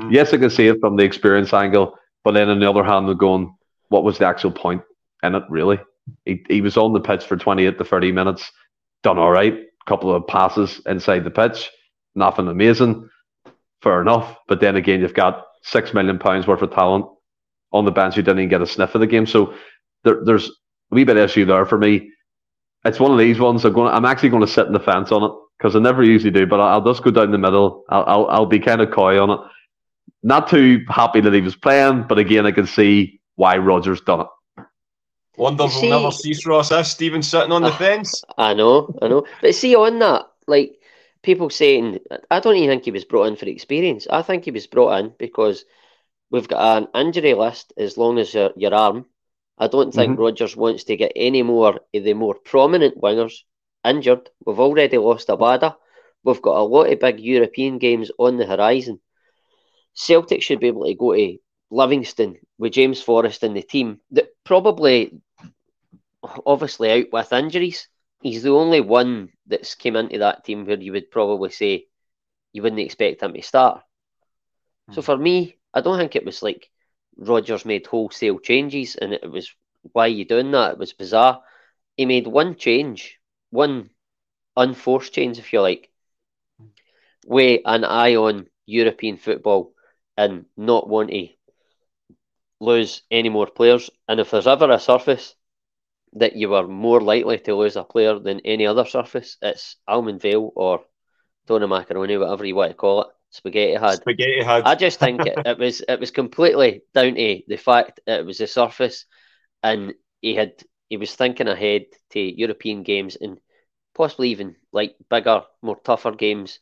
Mm. Yes, I can see it from the experience angle, but then on the other hand, they're going, what was the actual point in it, really? He, he was on the pitch for twenty-eight to thirty minutes, done all right, a couple of passes inside the pitch, nothing amazing, fair enough. But then again, you've got six million pounds worth of talent on the bench who didn't even get a sniff of the game. So there, there's a wee bit of issue there for me. It's one of these ones. I'm, going to, I'm actually going to sit in the fence on it because I never usually do, but I'll just go down the middle. I'll, I'll, I'll be kind of coy on it. Not too happy that he was playing, but again, I can see why Rodgers done it. Wonders will never cease, Ross. That's Stephen sitting on the uh, fence. I know, I know. But see, on that, like, people saying, I don't even think he was brought in for experience. I think he was brought in because we've got an injury list as long as your, your arm. I don't think mm-hmm. Rodgers wants to get any more of the more prominent wingers injured. We've already lost Abada. We've got a lot of big European games on the horizon. Celtic should be able to go to Livingston with James Forrest in the team that probably, obviously, out with injuries. He's the only one that's came into that team where you would probably say you wouldn't expect him to start. Mm. So for me, I don't think it was like Rodgers made wholesale changes and it was, why are you doing that? It was bizarre. He made one change, one unforced change, if you like, with an eye on European football and not want to lose any more players. And if there's ever a surface that you were more likely to lose a player than any other surface, it's Almondvale or Tony Macaroni, whatever you want to call it, Spaghetti Head. Spaghetti Head. I just think it, it was it was completely down to the fact that it was the surface, and he had he was thinking ahead to European games and possibly even like bigger, more tougher games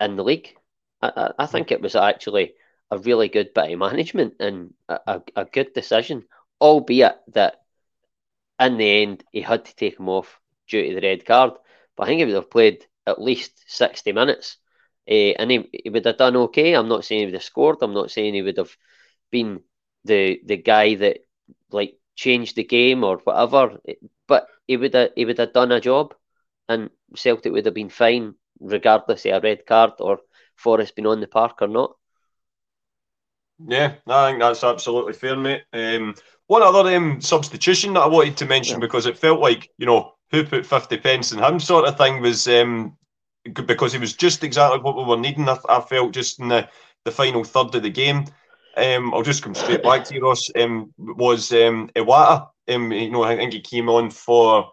in the league. I, I, I think it was actually a really good bit of management and a, a, a good decision, albeit that in the end, he had to take him off due to the red card. But I think he would have played at least sixty minutes. Uh, and he, he would have done okay. I'm not saying he would have scored. I'm not saying he would have been the the guy that like changed the game or whatever. But he would have, he would have done a job. And Celtic would have been fine regardless of a red card or Forrest being on the park or not. Yeah, I think that's absolutely fair, mate. Um, One other um, substitution that I wanted to mention, yeah. because it felt like, you know, who put fifty pence in him sort of thing was um, because he was just exactly what we were needing, I, I felt, just in the, the final third of the game. Um, I'll just come straight back to you, Ross. Um, was um, Iwata. Um, you know, I think he came on for,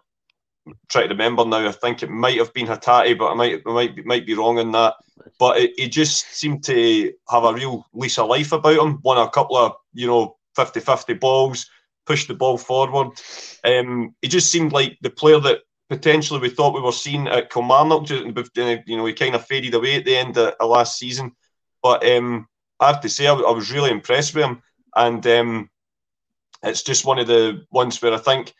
I'm trying to remember now, I think it might have been Hatate, but I might I might, be, might be wrong in that. But it, it just seemed to have a real lease of life about him. Won a couple of, you know, fifty fifty balls, pushed the ball forward. Um, he just seemed like the player that potentially we thought we were seeing at Kilmarnock. You know, he kind of faded away at the end of, of last season. But um, I have to say, I, I was really impressed with him. And um, it's just one of the ones where I think,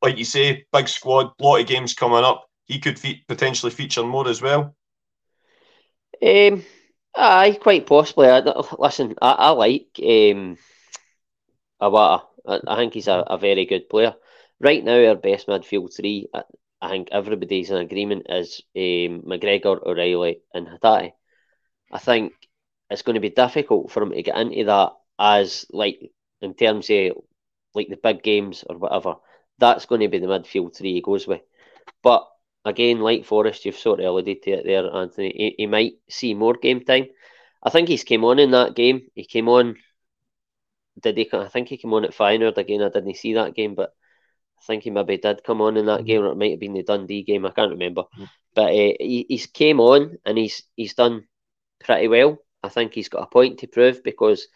like you say, big squad, lot of games coming up. He could fe- potentially feature more as well. Um, aye, quite possibly. I, listen, I, I like um, Iwata. I, I think he's a, a very good player. Right now, our best midfield three, I, I think everybody's in agreement, is um, McGregor, O'Reilly and Hatate. I think it's going to be difficult for him to get into that as, like, in terms of, like, the big games or whatever. That's going to be the midfield three he goes with. But again, like Forrest, you've sort of alluded to it there, Anthony. He, he might see more game time. I think he's came on in that game. He came on. Did he? I think he came on at Feyenoord again. I didn't see that game, but I think he maybe did come on in that game, or it might have been the Dundee game. I can't remember. Mm. But uh, he, he's came on and he's he's done pretty well. I think he's got a point to prove, because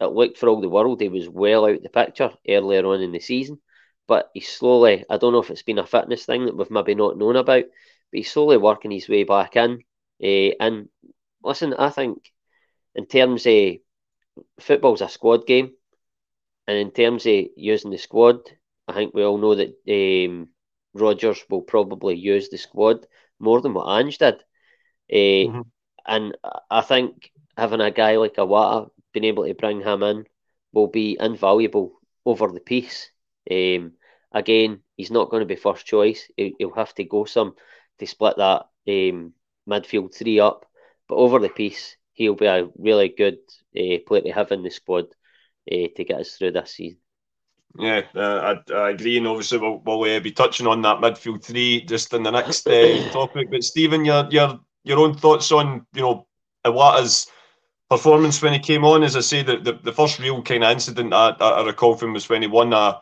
it looked for all the world he was well out the picture earlier on in the season. But he's slowly, I don't know if it's been a fitness thing that we've maybe not known about, but he's slowly working his way back in. Uh, and listen, I think in terms of football's a squad game, and in terms of using the squad, I think we all know that um, Rodgers will probably use the squad more than what Ange did. Uh, mm-hmm. And I think having a guy like Iwata, being able to bring him in, will be invaluable over the piece. Um, again, he's not going to be first choice. He'll, he'll have to go some to split that um, midfield three up. But over the piece, he'll be a really good uh, player to have in the squad uh, to get us through this season. Yeah, uh, I, I agree. And obviously, we'll, we'll uh, be touching on that midfield three just in the next uh, topic. But Stephen, your your your own thoughts on, you know, Iwata's performance when he came on? As I say, the, the, the first real kind of incident I, I recall from was when he won a,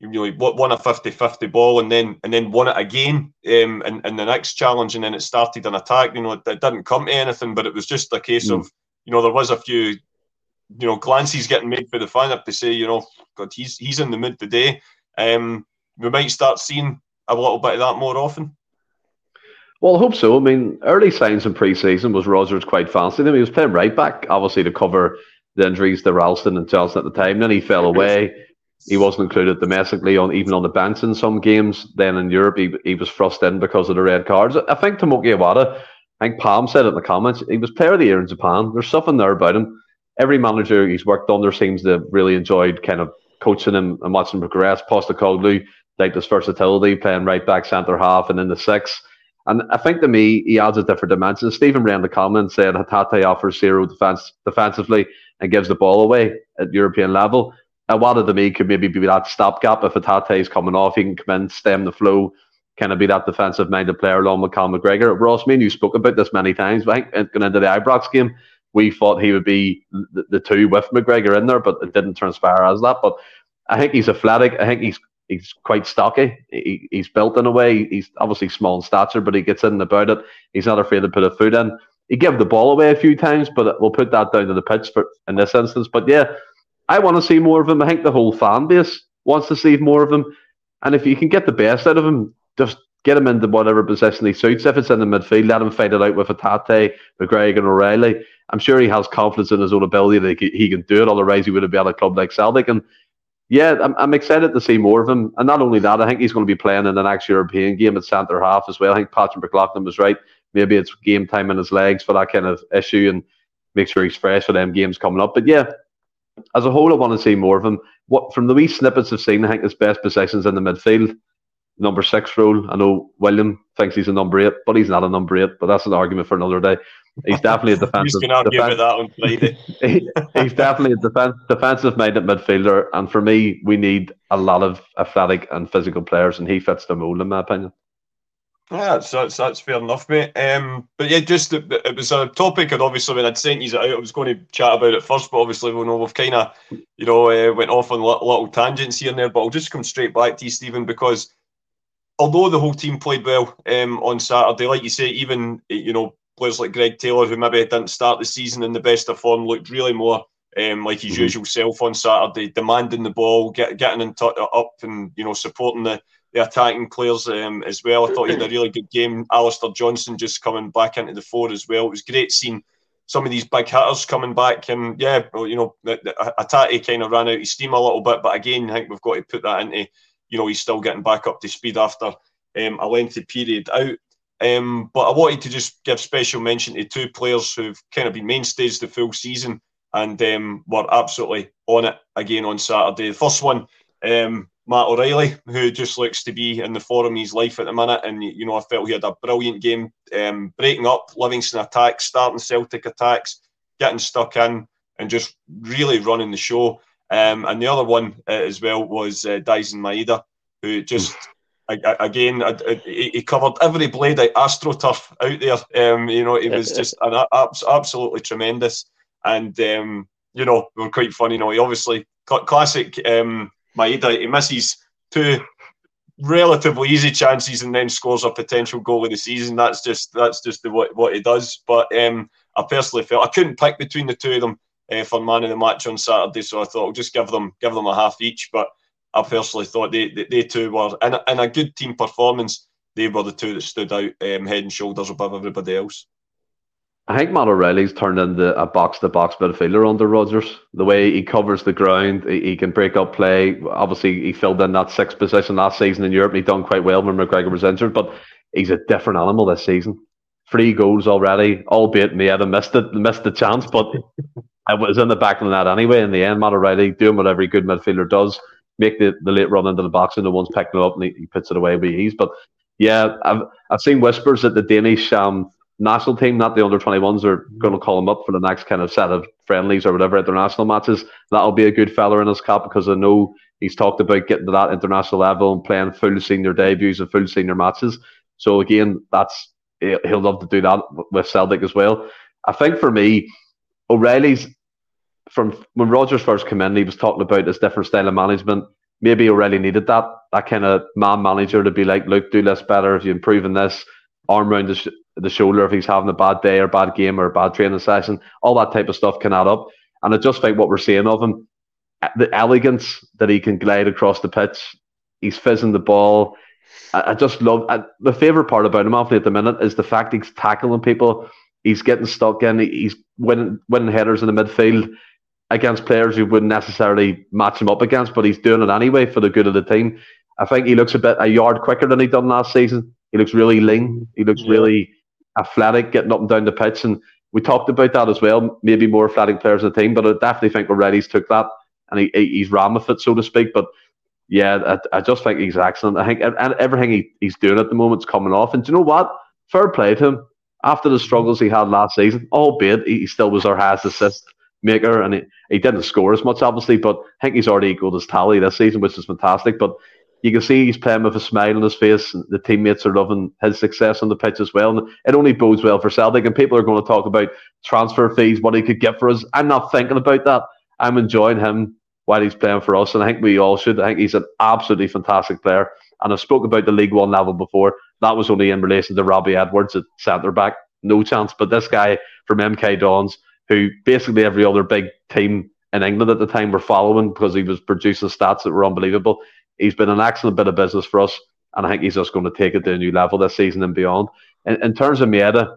you know, he won a fifty fifty ball and then and then won it again um, in, in the next challenge, and then it started an attack. You know, it, it didn't come to anything, but it was just a case mm. of, you know, there was a few, you know, glances getting made for the fan up to say, you know, God, he's he's in the mood today. Um, we might start seeing a little bit of that more often. Well, I hope so. I mean, early signs in pre-season was Rodgers quite fancy them. He was playing right back, obviously, to cover the injuries to Ralston and Johnson at the time. Then he fell away. He wasn't included domestically, on even on the bench in some games. Then in Europe, he, he was thrust in because of the red cards. I think Tomoki Iwata, I think Pam said it in the comments, he was player of the year in Japan. There's something there about him. Every manager he's worked under seems to have really enjoyed kind of coaching him and watching him progress. Postecoglou liked his versatility, playing right back, centre half, and in the six. And I think to me, he adds a different dimension. Stephen ran the comment said Hatate offers zero defense defensively and gives the ball away at European level. Iwata to me could maybe be that stopgap. If Hatate's coming off, he can come in, stem the flow, kind of be that defensive-minded player along with Conor McGregor. Ross, me and you spoke about this many times, but I think going into the Ibrox game, we thought he would be the, the two with McGregor in there, but it didn't transpire as that. But I think he's athletic. I think he's he's quite stocky. He, he's built in a way. He's obviously small in stature, but he gets in and about it. He's not afraid to put a foot in. He gave the ball away a few times, but we'll put that down to the pitch for, in this instance. But yeah, I want to see more of him. I think the whole fan base wants to see more of him. And if you can get the best out of him, just get him into whatever position he suits. If it's in the midfield, let him fight it out with Hatate, McGregor and O'Reilly. I'm sure he has confidence in his own ability that he can do it. Otherwise, he would have been at a club like Celtic. And yeah, I'm, I'm excited to see more of him. And not only that, I think he's going to be playing in the next European game at centre-half as well. I think Patrick McLaughlin was right. Maybe it's game time in his legs for that kind of issue and make sure he's fresh for them games coming up. But yeah, as a whole, I want to see more of him. What from the wee snippets I've seen, I think his best position's in the midfield, number six role. I know William thinks he's a number eight, but he's not a number eight. But that's an argument for another day. He's definitely a defensive. You can argue defense, about that on Friday. he, he's definitely a defense, defensive-minded midfielder, and for me, we need a lot of athletic and physical players, and he fits the mould, in my opinion. Yeah, that's, that's, that's fair enough, mate. Um, but yeah, just it, it was a topic, and obviously when I'd sent you out, I was going to chat about it first, but obviously we know we've kind of, you know, uh, went off on little, little tangents here and there. But I'll just come straight back to you, Stephen, because although the whole team played well um, on Saturday, like you say, even you know players like Greg Taylor, who maybe didn't start the season in the best of form, looked really more um, like his mm-hmm. usual self on Saturday, demanding the ball, get, getting in touch up, and you know supporting the. The attacking players um, as well. I thought he had a really good game. Alistair Johnson just coming back into the fore as well. It was great seeing some of these big hitters coming back. And yeah, well, you know, Hatate kind of ran out his steam a little bit, but again, I think we've got to put that into, you know, he's still getting back up to speed after um, a lengthy period out. Um, but I wanted to just give special mention to two players who've kind of been mainstays the full season and um, were absolutely on it again on Saturday. The first one, um, Matt O'Reilly, who just looks to be in the form of his life at the minute, and you know I felt he had a brilliant game, um, breaking up Livingston attacks, starting Celtic attacks, getting stuck in, and just really running the show. Um, and the other one uh, as well was uh, Dyson Maeda, who just I, I, again I, I, he covered every blade of AstroTurf out there. Um, you know, it was just an a- absolutely tremendous, and um, you know they were quite funny. You know, he obviously classic. Um, Maeda, he misses two relatively easy chances and then scores a potential goal of the season. That's just that's just the, what, what he does. But um, I personally felt I couldn't pick between the two of them uh, for man of the match on Saturday, so I thought I'll just give them give them a half each. But I personally thought they they, they two were in a, in a good team performance. They were the two that stood out, um, head and shoulders above everybody else. I think Matt O'Reilly's turned into a box-to-box midfielder under Rodgers. The way he covers the ground, he, he can break up play. Obviously, he filled in that sixth position last season in Europe, and he done quite well when McGregor was injured, but he's a different animal this season. Three goals already, albeit Mieta missed it, missed the chance, but it was in the back of the net anyway. In the end, Matt O'Reilly doing what every good midfielder does, make the, the late run into the box, and the one's picking it up, and he, he puts it away with ease. But yeah, I've, I've seen whispers that the Danish... Um, national team, not the under twenty-ones, are going to call him up for the next kind of set of friendlies or whatever international matches. That'll be a good fella in his cap, because I know he's talked about getting to that international level and playing full senior debuts and full senior matches. So again, that's he'll love to do that with Celtic as well. I think for me, O'Reilly's, from when Rodgers first came in, he was talking about his different style of management. Maybe O'Reilly needed that, that kind of man manager to be like, look, do this better if you're improving this. Arm round the, sh- the shoulder if he's having a bad day or a bad game or a bad training session. All that type of stuff can add up. And I just think what we're seeing of him, the elegance that he can glide across the pitch, he's fizzing the ball. I, I just love... I, the favourite part about him, obviously, at the minute, is the fact he's tackling people. He's getting stuck in. He's winning, winning headers in the midfield against players who wouldn't necessarily match him up against, but he's doing it anyway for the good of the team. I think he looks a bit a yard quicker than he done last season. He looks really lean. He looks yeah. really athletic, getting up and down the pitch. And we talked about that as well. Maybe more athletic players in the team, but I definitely think O'Reilly's took that and he, he's ran with it, so to speak. But yeah, I, I just think he's excellent. I think and everything he, he's doing at the moment's coming off. And do you know what? Fair play to him. After the struggles he had last season, albeit he still was our highest assist maker, and he, he didn't score as much, obviously, but I think he's already equaled his tally this season, which is fantastic. But you can see he's playing with a smile on his face. The teammates are loving his success on the pitch as well. And it only bodes well for Celtic. And people are going to talk about transfer fees, what he could get for us. I'm not thinking about that. I'm enjoying him while he's playing for us. And I think we all should. I think he's an absolutely fantastic player. And I've spoken about the League One level before. That was only in relation to Robbie Edwards at centre-back. No chance. But this guy from M K Dons, who basically every other big team in England at the time were following because he was producing stats that were unbelievable. He's been an excellent bit of business for us, and I think he's just going to take it to a new level this season and beyond. In, in terms of Mieta,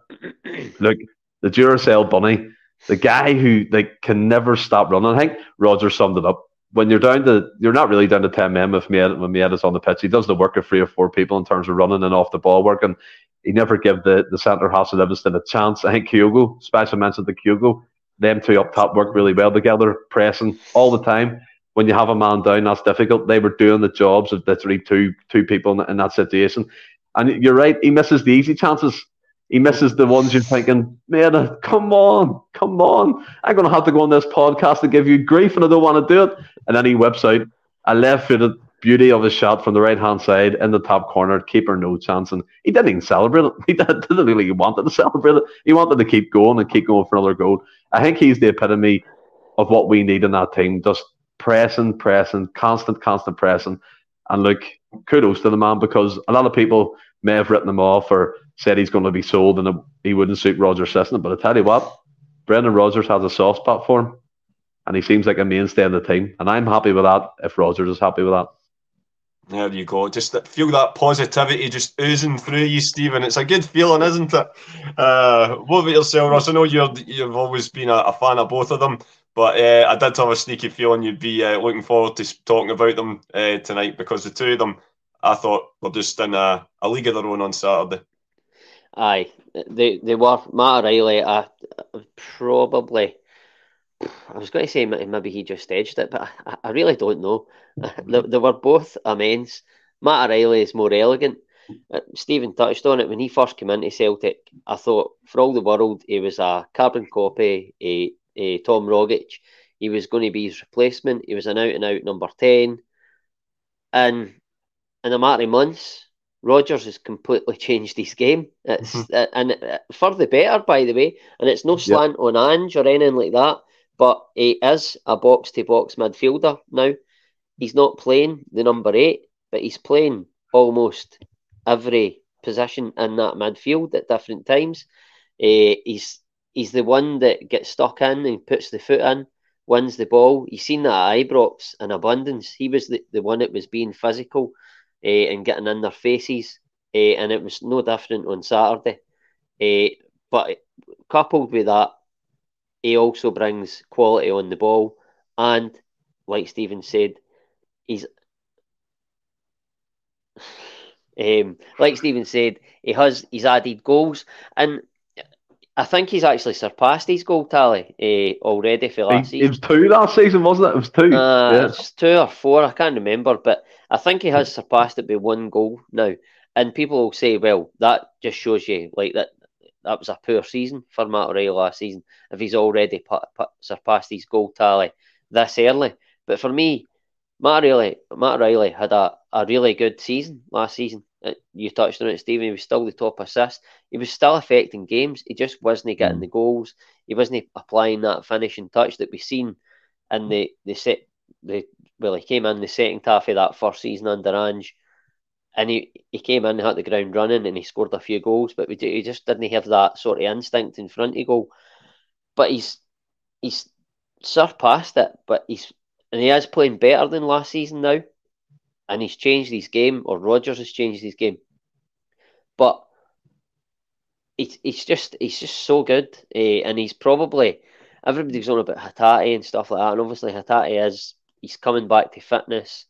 look, the Duracell bunny, the guy who they can never stop running. I think Rodgers summed it up. When you're down to, you're not really down to ten men with Mieta, when Mieta's on the pitch. He does the work of three or four people in terms of running and off the ball work, and he never give the, the centre half of Livingston a chance. I think Kyogo, special mention to Kyogo, them two up top work really well together, pressing all the time. When you have a man down, that's difficult. They were doing the jobs of literally two two people in, in that situation. And you're right, he misses the easy chances. he misses the ones you're thinking, man, come on, come on. I'm going to have to go on this podcast and give you grief and I don't want to do it. And then he whips out a left-footed beauty of his shot from the right-hand side in the top corner, keeper no chance. And he didn't even celebrate it. He didn't really want to celebrate it. He wanted to keep going and keep going for another goal. I think he's the epitome of what we need in that team, just pressing, pressing, constant, constant pressing. And look, kudos to the man, because a lot of people may have written him off or said he's going to be sold and he wouldn't suit Rodgers' system. But I tell you what, Brendan Rodgers has a soft spot for him and he seems like a mainstay in the team. And I'm happy with that if Rodgers is happy with that. There you go. Just feel that positivity just oozing through you, Stephen. It's a good feeling, isn't it? Uh, what about yourself, Russ? I know you're, you've always been a, a fan of both of them, but uh, I did have a sneaky feeling you'd be uh, looking forward to talking about them uh, tonight, because the two of them, I thought, were just in a, a league of their own on Saturday. Aye, they they were. Matt O'Reilly, I, I probably, I was going to say maybe he just edged it, but I, I really don't know. they, they were both immense. Matt O'Reilly is more elegant. Uh, Stephen touched on it when he first came into Celtic. I thought, for all the world, he was a carbon copy of Tom Rogic. He was going to be his replacement. He was an out-and-out number ten. And in a matter of months, Rodgers has completely changed his game. It's uh, and uh, for the better, by the way. And it's no slant yep. on Ange or anything like that. But he is a box-to-box midfielder now. He's not playing the number eight, but he's playing almost every position in that midfield at different times. Uh, he's he's the one that gets stuck in and puts the foot in, wins the ball. You've seen that at Ibrox in abundance. He was the, the one that was being physical uh, and getting in their faces, uh, and it was no different on Saturday. Uh, but coupled with that, he also brings quality on the ball, and like Stephen said, he's um, like Stephen said, he has he's added goals, and I think he's actually surpassed his goal tally uh, already for last season. It was two last season, wasn't it? It was two. Uh, yeah. It was two or four, I can't remember, but I think he has surpassed it by one goal now. And people will say, "Well, that just shows you like that." That was a poor season for Matt O'Reilly last season, if he's already put, put, surpassed his goal tally this early. But for me, Matt O'Reilly, Matt O'Reilly had a, a really good season last season. You touched on it, Stephen. He was still the top assist. He was still affecting games. He just wasn't getting the goals. He wasn't applying that finishing touch that we've seen in the, the set. The, well, he came in the second half of that first season under Ange. And he, he came in and had the ground running and he scored a few goals, but we do, he just didn't have that sort of instinct in front of goal. But he's he's surpassed it, but he's and he is playing better than last season now. And he's changed his game, or Rodgers has changed his game. But it's it's just he's just so good. Eh, and he's probably everybody's on about Hatate and stuff like that, and obviously Hatate is he's coming back to fitness.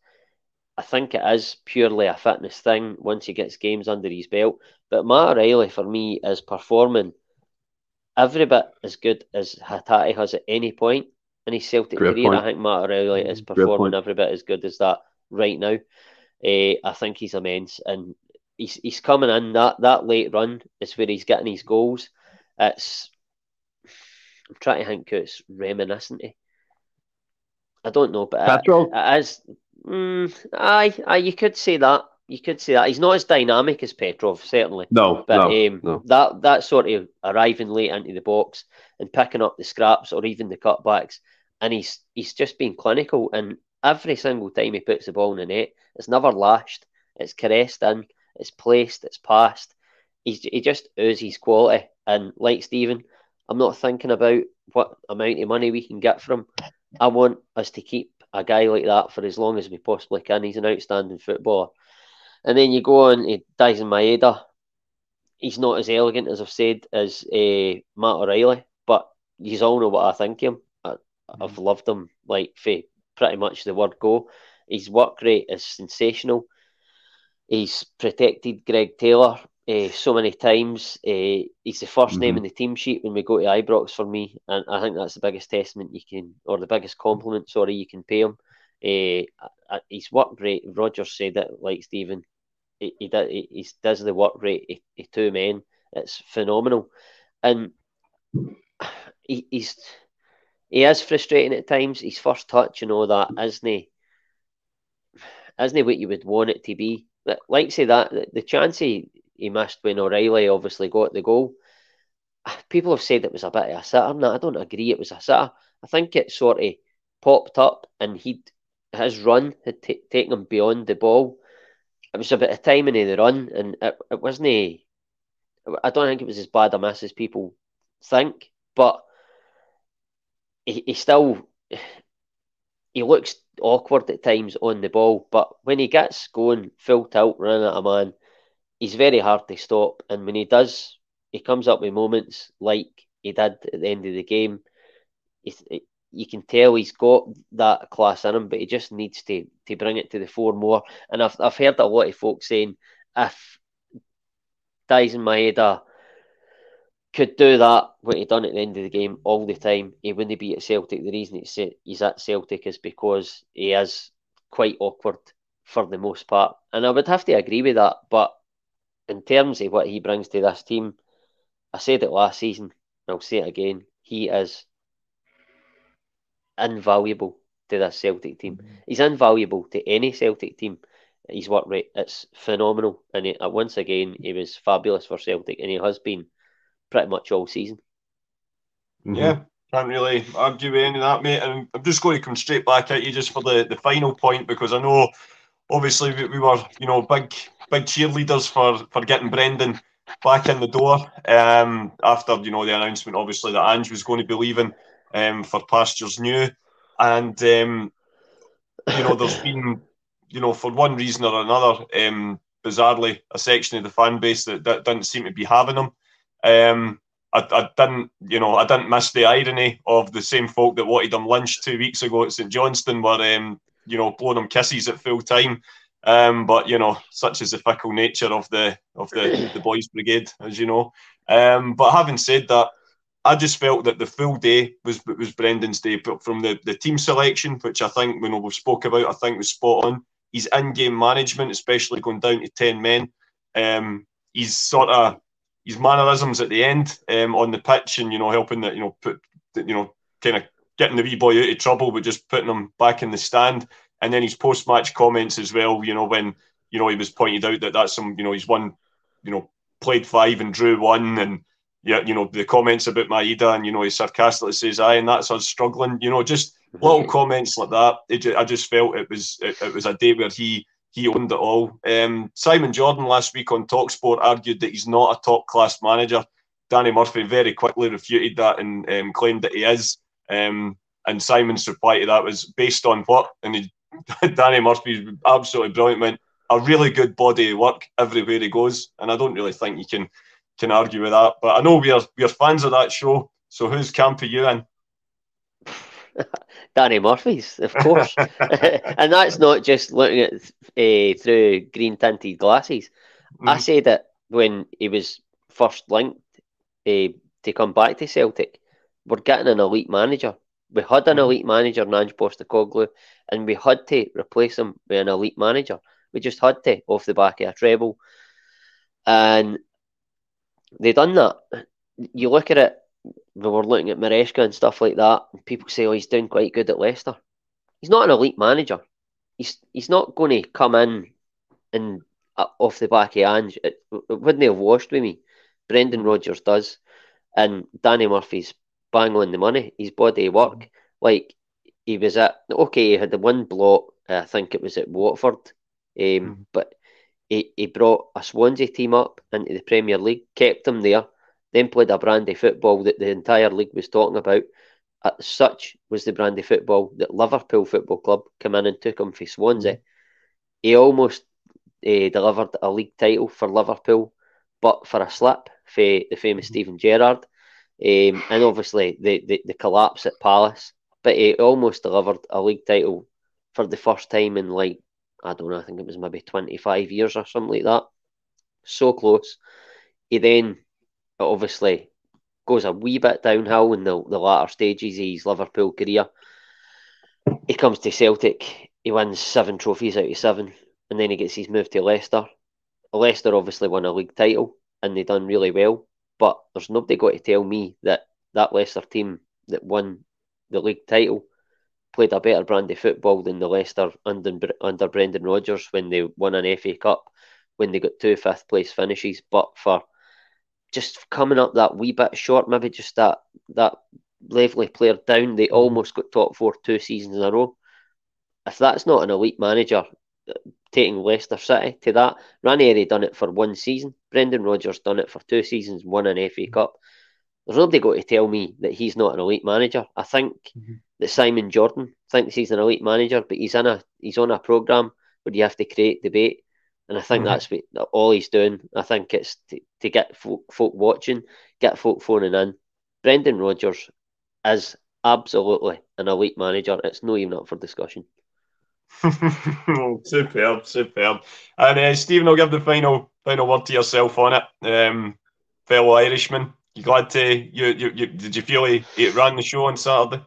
I think it is purely a fitness thing once he gets games under his belt. But Matt O'Reilly, for me, is performing every bit as good as Hatate has at any point in his Celtic Great career. Point. I think Matt O'Reilly is performing every bit as good as that right now. Uh, I think he's immense. And he's he's coming in. That, that late run is where he's getting his goals. It's I'm trying to think who it's reminiscent of. I don't know, but it, it is... Mm, aye, aye, you could say that. You could say that. He's not as dynamic as Petrov, certainly. No, but no, um, no. That, that sort of arriving late into the box and picking up the scraps or even the cutbacks, and he's he's just been clinical. And every single time he puts the ball in the net, it's never lashed, it's caressed in, it's placed, it's passed. He's, he just oozes quality. And like Stephen, I'm not thinking about what amount of money we can get from him. I want us to keep a guy like that for as long as we possibly can. He's an outstanding footballer. And then you go on to Dyson Maeda. He's not as elegant, as I've said, as uh, Matt O'Reilly, but you all know what I think of him. I, I've loved him, like, for pretty much the word go. His work rate is sensational. He's protected Greg Taylor uh, so many times. Uh, he's the first mm-hmm. name in the team sheet when we go to Ibrox for me, and I think that's the biggest testament you can, or the biggest compliment, sorry, you can pay him. Uh, he's work rate, Rodgers said it, like Stephen, he, he, he, he does the work rate of two men, It's phenomenal. And he, he's he is frustrating at times. His first touch, you know, that isn't isn't what you would want it to be. But like I say, that the chance he, he missed when O'Reilly obviously got the goal, people have said it was a bit of a sitter. No, I don't agree it was a sitter. I think it sort of popped up and he'd, his run had t- taken him beyond the ball. It was a bit of timing of the run, and it, it wasn't a, I don't think it was as bad a miss as people think, but he, he still, he looks awkward at times on the ball, but when he gets going full tilt running at a man, he's very hard to stop, and when he does, he comes up with moments like he did at the end of the game. He's, he, you can tell he's got that class in him, but he just needs to to bring it to the fore more. And I've I've heard a lot of folks saying if Dyson Maeda could do that, what he done at the end of the game all the time, he wouldn't be at Celtic. The reason he's he's at Celtic is because he is quite awkward for the most part, and I would have to agree with that. But in terms of what he brings to this team, I said it last season, and I'll say it again: he is invaluable to this Celtic team. Mm-hmm. He's invaluable to any Celtic team. His work rate, it's phenomenal, and he, once again, he was fabulous for Celtic, and he has been pretty much all season. Mm-hmm. Yeah, can't really argue with any of that, mate. And I'm just going to come straight back at you just for the, the final point, because I know, obviously, we, we were, you know, big big cheerleaders for for getting Brendan back in the door um, after, you know, the announcement, obviously, that Ange was going to be leaving. Um, for pastures new, and um, you know, there's been, you know, for one reason or another, um, bizarrely, a section of the fan base that, that didn't seem to be having them. Um, I, I didn't, you know, I didn't miss the irony of the same folk that wanted them lynched two weeks ago at St Johnstone were, um, you know, blowing them kisses at full time. Um, but you know, such is the fickle nature of the of the, the boys' brigade, as you know. Um, but having said that, I just felt that the full day was was Brendan's day, but from the, the team selection, which I think, you know, we've spoke about, I think was spot on. His in-game management, especially going down to ten men, um, his sort of his mannerisms at the end um, on the pitch, and you know, helping that, you know, put, you know, kind of getting the wee boy out of trouble, but just putting him back in the stand, and then his post-match comments as well. You know, when you know he was pointed out that that's some, you know, he's won, you know, played five and drew one, and yeah, you know, the comments about Maeda, and you know, he sarcastically says, "Aye, and that's us struggling." You know, just little comments like that. It, I just felt it was it, it was a day where he he owned it all. Um, Simon Jordan last week on TalkSport argued that he's not a top class manager. Danny Murphy very quickly refuted that and um, claimed that he is. Um, and Simon's reply to that was based on what? And he, Danny Murphy's absolutely brilliant. Went a really good body of work everywhere he goes, and I don't really think you can. Can argue with that, but I know we're we're fans of that show. So whose camp are you in? Danny Murphy's, of course, and that's not just looking at uh, through green tinted glasses. Mm. I said it when he was first linked uh, to come back to Celtic. We're getting an elite manager. We had an elite manager, Ange Postecoglou, and we had to replace him with an elite manager. We just had to off the back of a treble, and. They done that. You look at it, we were looking at Maresca and stuff like that, and people say, oh, he's doing quite good at Leicester. He's not an elite manager. He's he's not going to come in and uh, off the back of Ange. It, it wouldn't have washed with me. Brendan Rodgers does. And Danny Murphy's bang on the money. His body of work. Like, he was at... Okay, he had the one block, I think it was at Watford, um, mm-hmm. but... He, he brought a Swansea team up into the Premier League, kept them there, then played a brand of football that the entire league was talking about. Uh, such was the brand of football that Liverpool Football Club came in and took him for Swansea. He almost uh, delivered a league title for Liverpool, but for a slip for the famous Stephen Gerrard, um, and obviously the, the, the collapse at Palace. But he almost delivered a league title for the first time in like, I don't know, I think it was maybe twenty-five years or something like that. So close. He then obviously goes a wee bit downhill in the, the latter stages of his Liverpool career. He comes to Celtic, he wins seven trophies out of seven, and then he gets his move to Leicester. Leicester obviously won a league title, and they done really well. But there's nobody got to tell me that that Leicester team that won the league title played a better brand of football than the Leicester under, under Brendan Rodgers when they won an F A Cup, when they got two fifth place finishes. But for just coming up that wee bit short, maybe just that that lively player down, they almost got top four two seasons in a row. If that's not an elite manager taking Leicester City to that, Ranieri done it for one season, Brendan Rodgers done it for two seasons, won an F A Cup. There's nobody got to tell me that he's not an elite manager. I think mm-hmm. that Simon Jordan thinks he's an elite manager, but he's in a he's on a programme where you have to create debate, and I think mm-hmm. that's what, all he's doing. I think it's to, to get folk, folk watching, get folk phoning in. Brendan Rodgers is absolutely an elite manager. It's not even up for discussion. oh, superb, superb. And uh, Stephen, I'll give the final final word to yourself on it, um, fellow Irishman. You glad to? You, you, you did you feel he, he ran the show on Saturday?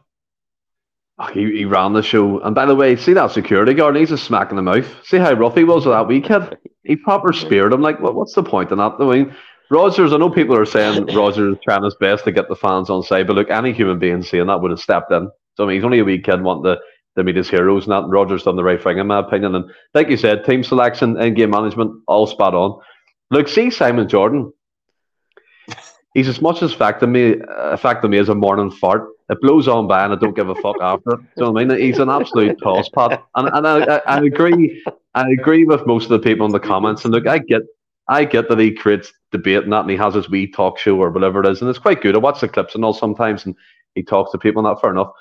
Oh, he, he ran the show. And by the way, see that security guard? He's a smack in the mouth. See how rough he was with that wee kid? He proper speared him. Like, what, what's the point in that? I mean, Rodgers, I know people are saying Rodgers trying his best to get the fans on side, but look, any human being seeing that would have stepped in. So, I mean, he's only a wee kid wanting to, to meet his heroes and that. And Rodgers done the right thing, in my opinion. And like you said, team selection, in-game management, all spot on. Look, see Simon Jordan. He's as much as fact to me, uh, fact to me as a morning fart. It blows on by and I don't give a fuck after it. Do you know what I mean? He's an absolute tosspot. And and I, I, I agree I agree with most of the people in the comments. And look, I get I get that he creates debate and that, and he has his wee talk show or whatever it is, and it's quite good. I watch the clips and all sometimes, and he talks to people and that, fair enough.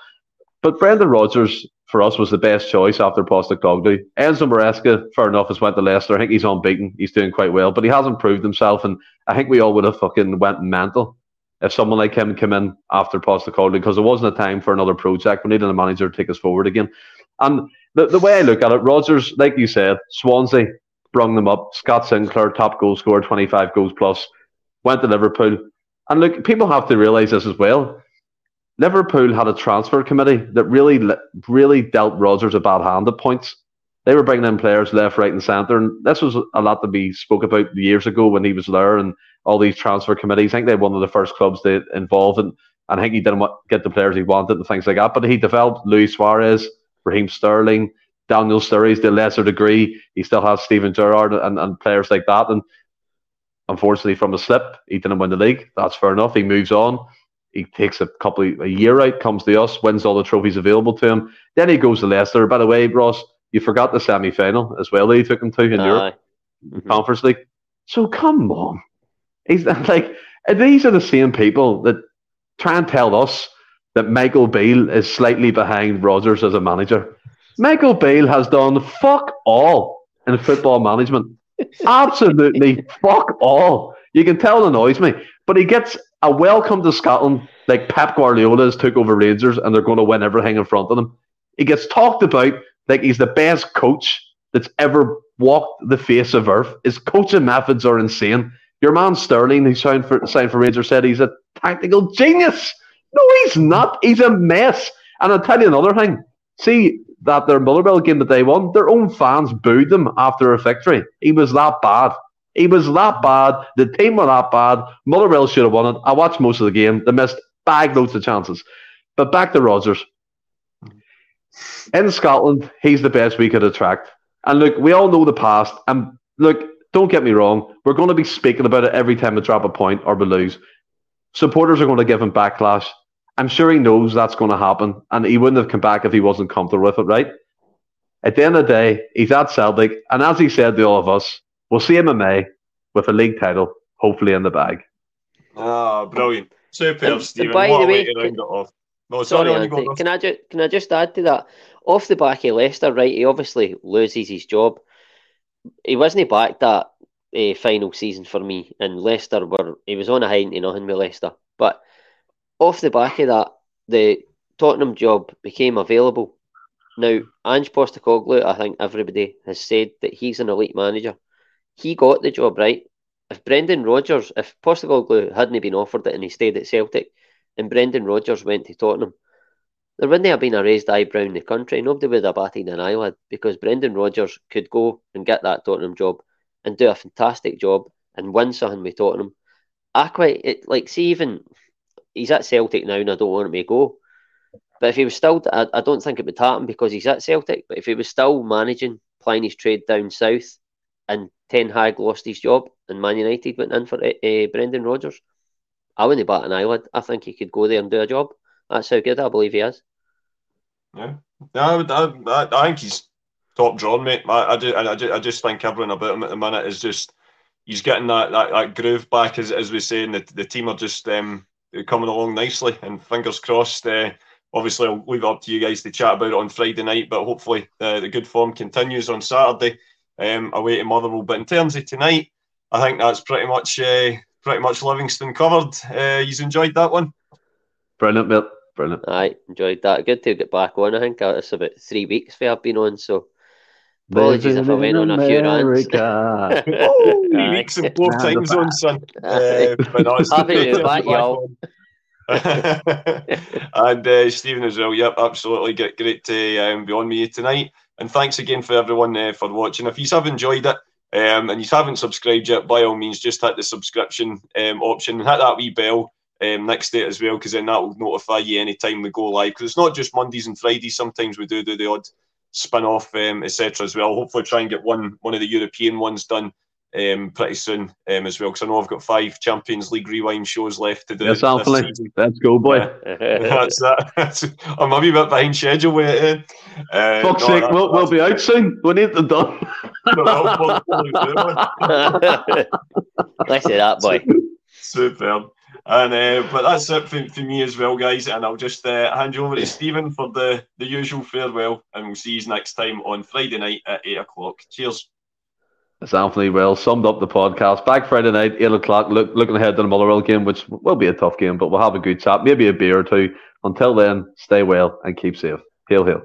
But Brendan Rodgers, for us, was the best choice after Postecoglou. Enzo Maresca, fair enough, has went to Leicester. I think he's unbeaten. He's doing quite well, but he hasn't proved himself. And I think we all would have fucking went mental if someone like him came in after Postecoglou, because there wasn't a time for another project. We needed a manager to take us forward again. And the, the way I look at it, Rodgers, like you said, Swansea, brung them up. Scott Sinclair, top goal scorer, twenty-five goals plus, went to Liverpool. And look, people have to realise this as well. Liverpool had a transfer committee that really, really dealt Rodgers a bad hand at points. They were bringing in players left, right, and centre, and this was a lot that we spoke about years ago when he was there and all these transfer committees. I think they were one of the first clubs they involved, and, and I think he didn't get the players he wanted and things like that. But he developed Luis Suarez, Raheem Sterling, Daniel Sturridge to a lesser degree. He still has Steven Gerrard and, and players like that. And unfortunately, from a slip, he didn't win the league. That's fair enough. He moves on. He takes a couple of, a year out, comes to us, wins all the trophies available to him. Then he goes to Leicester. By the way, Ross, you forgot the semi-final as well that he took him to in Aye. Europe, mm-hmm. Conference League. So come on, he's like these are the same people that try and tell us that Michael Beale is slightly behind Rodgers as a manager. Michael Beale has done fuck all in football management. Absolutely fuck all. You can tell it annoys me, but he gets a welcome to Scotland like Pep Guardiola has took over Rangers and they're going to win everything in front of them. He gets talked about like he's the best coach that's ever walked the face of earth. His coaching methods are insane. Your man Sterling, who signed for, signed for Rangers, said he's a tactical genius. No, he's not. He's a mess. And I'll tell you another thing. See that their Motherwell game that they won, their own fans booed them after a victory. He was that bad. He was that bad. The team were that bad. Motherwell should have won it. I watched most of the game. They missed bag loads of chances. But back to Rodgers. In Scotland, he's the best we could attract. And look, we all know the past. And look, don't get me wrong. We're going to be speaking about it every time we drop a point or we lose. Supporters are going to give him backlash. I'm sure he knows that's going to happen. And he wouldn't have come back if he wasn't comfortable with it, right? At the end of the day, he's at Celtic. And as he said to all of us, we'll see him in May with a league title, hopefully in the bag. Ah, brilliant. Superb, Stephen. By the way, can, no, sorry, sorry, Andy, can, I ju- can I just add to that? Off the back of Leicester, right, he obviously loses his job. He wasn't back that uh, final season for me, and Leicester were, he was on a high to nothing with Leicester. But off the back of that, the Tottenham job became available. Now, Ange Postecoglou, I think everybody has said that he's an elite manager. He got the job, right? If Brendan Rodgers, if Postecoglou hadn't been offered it and he stayed at Celtic and Brendan Rodgers went to Tottenham, there wouldn't have been a raised eyebrow in the country. Nobody would have batted an eyelid because Brendan Rodgers could go and get that Tottenham job and do a fantastic job and win something with Tottenham. I quite it, like see even he's at Celtic now, and I don't want him to go. But if he was still, I, I don't think it would happen because he's at Celtic. But if he was still managing, plying his trade down south, and Ten Hag lost his job, and Man United went in for uh, Brendan Rodgers, I wouldn't bat an eyelid. I think he could go there and do a job. That's how good I believe he is. Yeah, I would. I, I, I think he's top drawn, mate. I, I do. I, I do. I just think everyone about him at the minute is just he's getting that that, that groove back, as as we say, and the the team are just um coming along nicely. And fingers crossed. Uh, obviously, I'll leave it up to you guys to chat about it on Friday night, but hopefully uh, the good form continues on Saturday um, away to Motherwell. But in terms of tonight, I think that's pretty much uh, pretty much Livingston covered. Uh, you've enjoyed that one. Brilliant, mate. Brilliant. I enjoyed that. Good to get back on. I think it's about three weeks for I've been on, so apologies if I went on a few rants. Oh, three weeks in four time zones, son. Uh, but no, it's happy to be back, y'all. And uh, Stephen as well. Yep, absolutely. Great, great to um, be on with you tonight. And thanks again for everyone uh, for watching. If you have enjoyed it um, and you haven't subscribed yet, by all means, just hit the subscription um, option and hit that wee bell. Um, next day as well, because then that will notify you any time we go live, because it's not just Mondays and Fridays, sometimes we do do the odd spin-off um, etc as well. Hopefully try and get one one of the European ones done um, pretty soon um, as well, because I know I've got five Champions League Rewind shows left to do. Yes, Anthony, let's go, boy. Yeah. That's that. That's, I'm a wee bit behind schedule with it. Uh, Fuck's no, sake, that, we'll, we'll be out soon. We need them done. No, we'll, we'll do let's do that, boy. Superb. And uh, but that's it for, for me as well, guys. And I'll just uh, hand you over to Stephen for the, the usual farewell, and we'll see you next time on Friday night at eight o'clock. Cheers. That's Anthony. Well, summed up the podcast. Back Friday night, eight o'clock. Look, looking ahead to the Motherwell game, which will be a tough game, but we'll have a good chat, maybe a beer or two. Until then, stay well and keep safe. Hail, hail.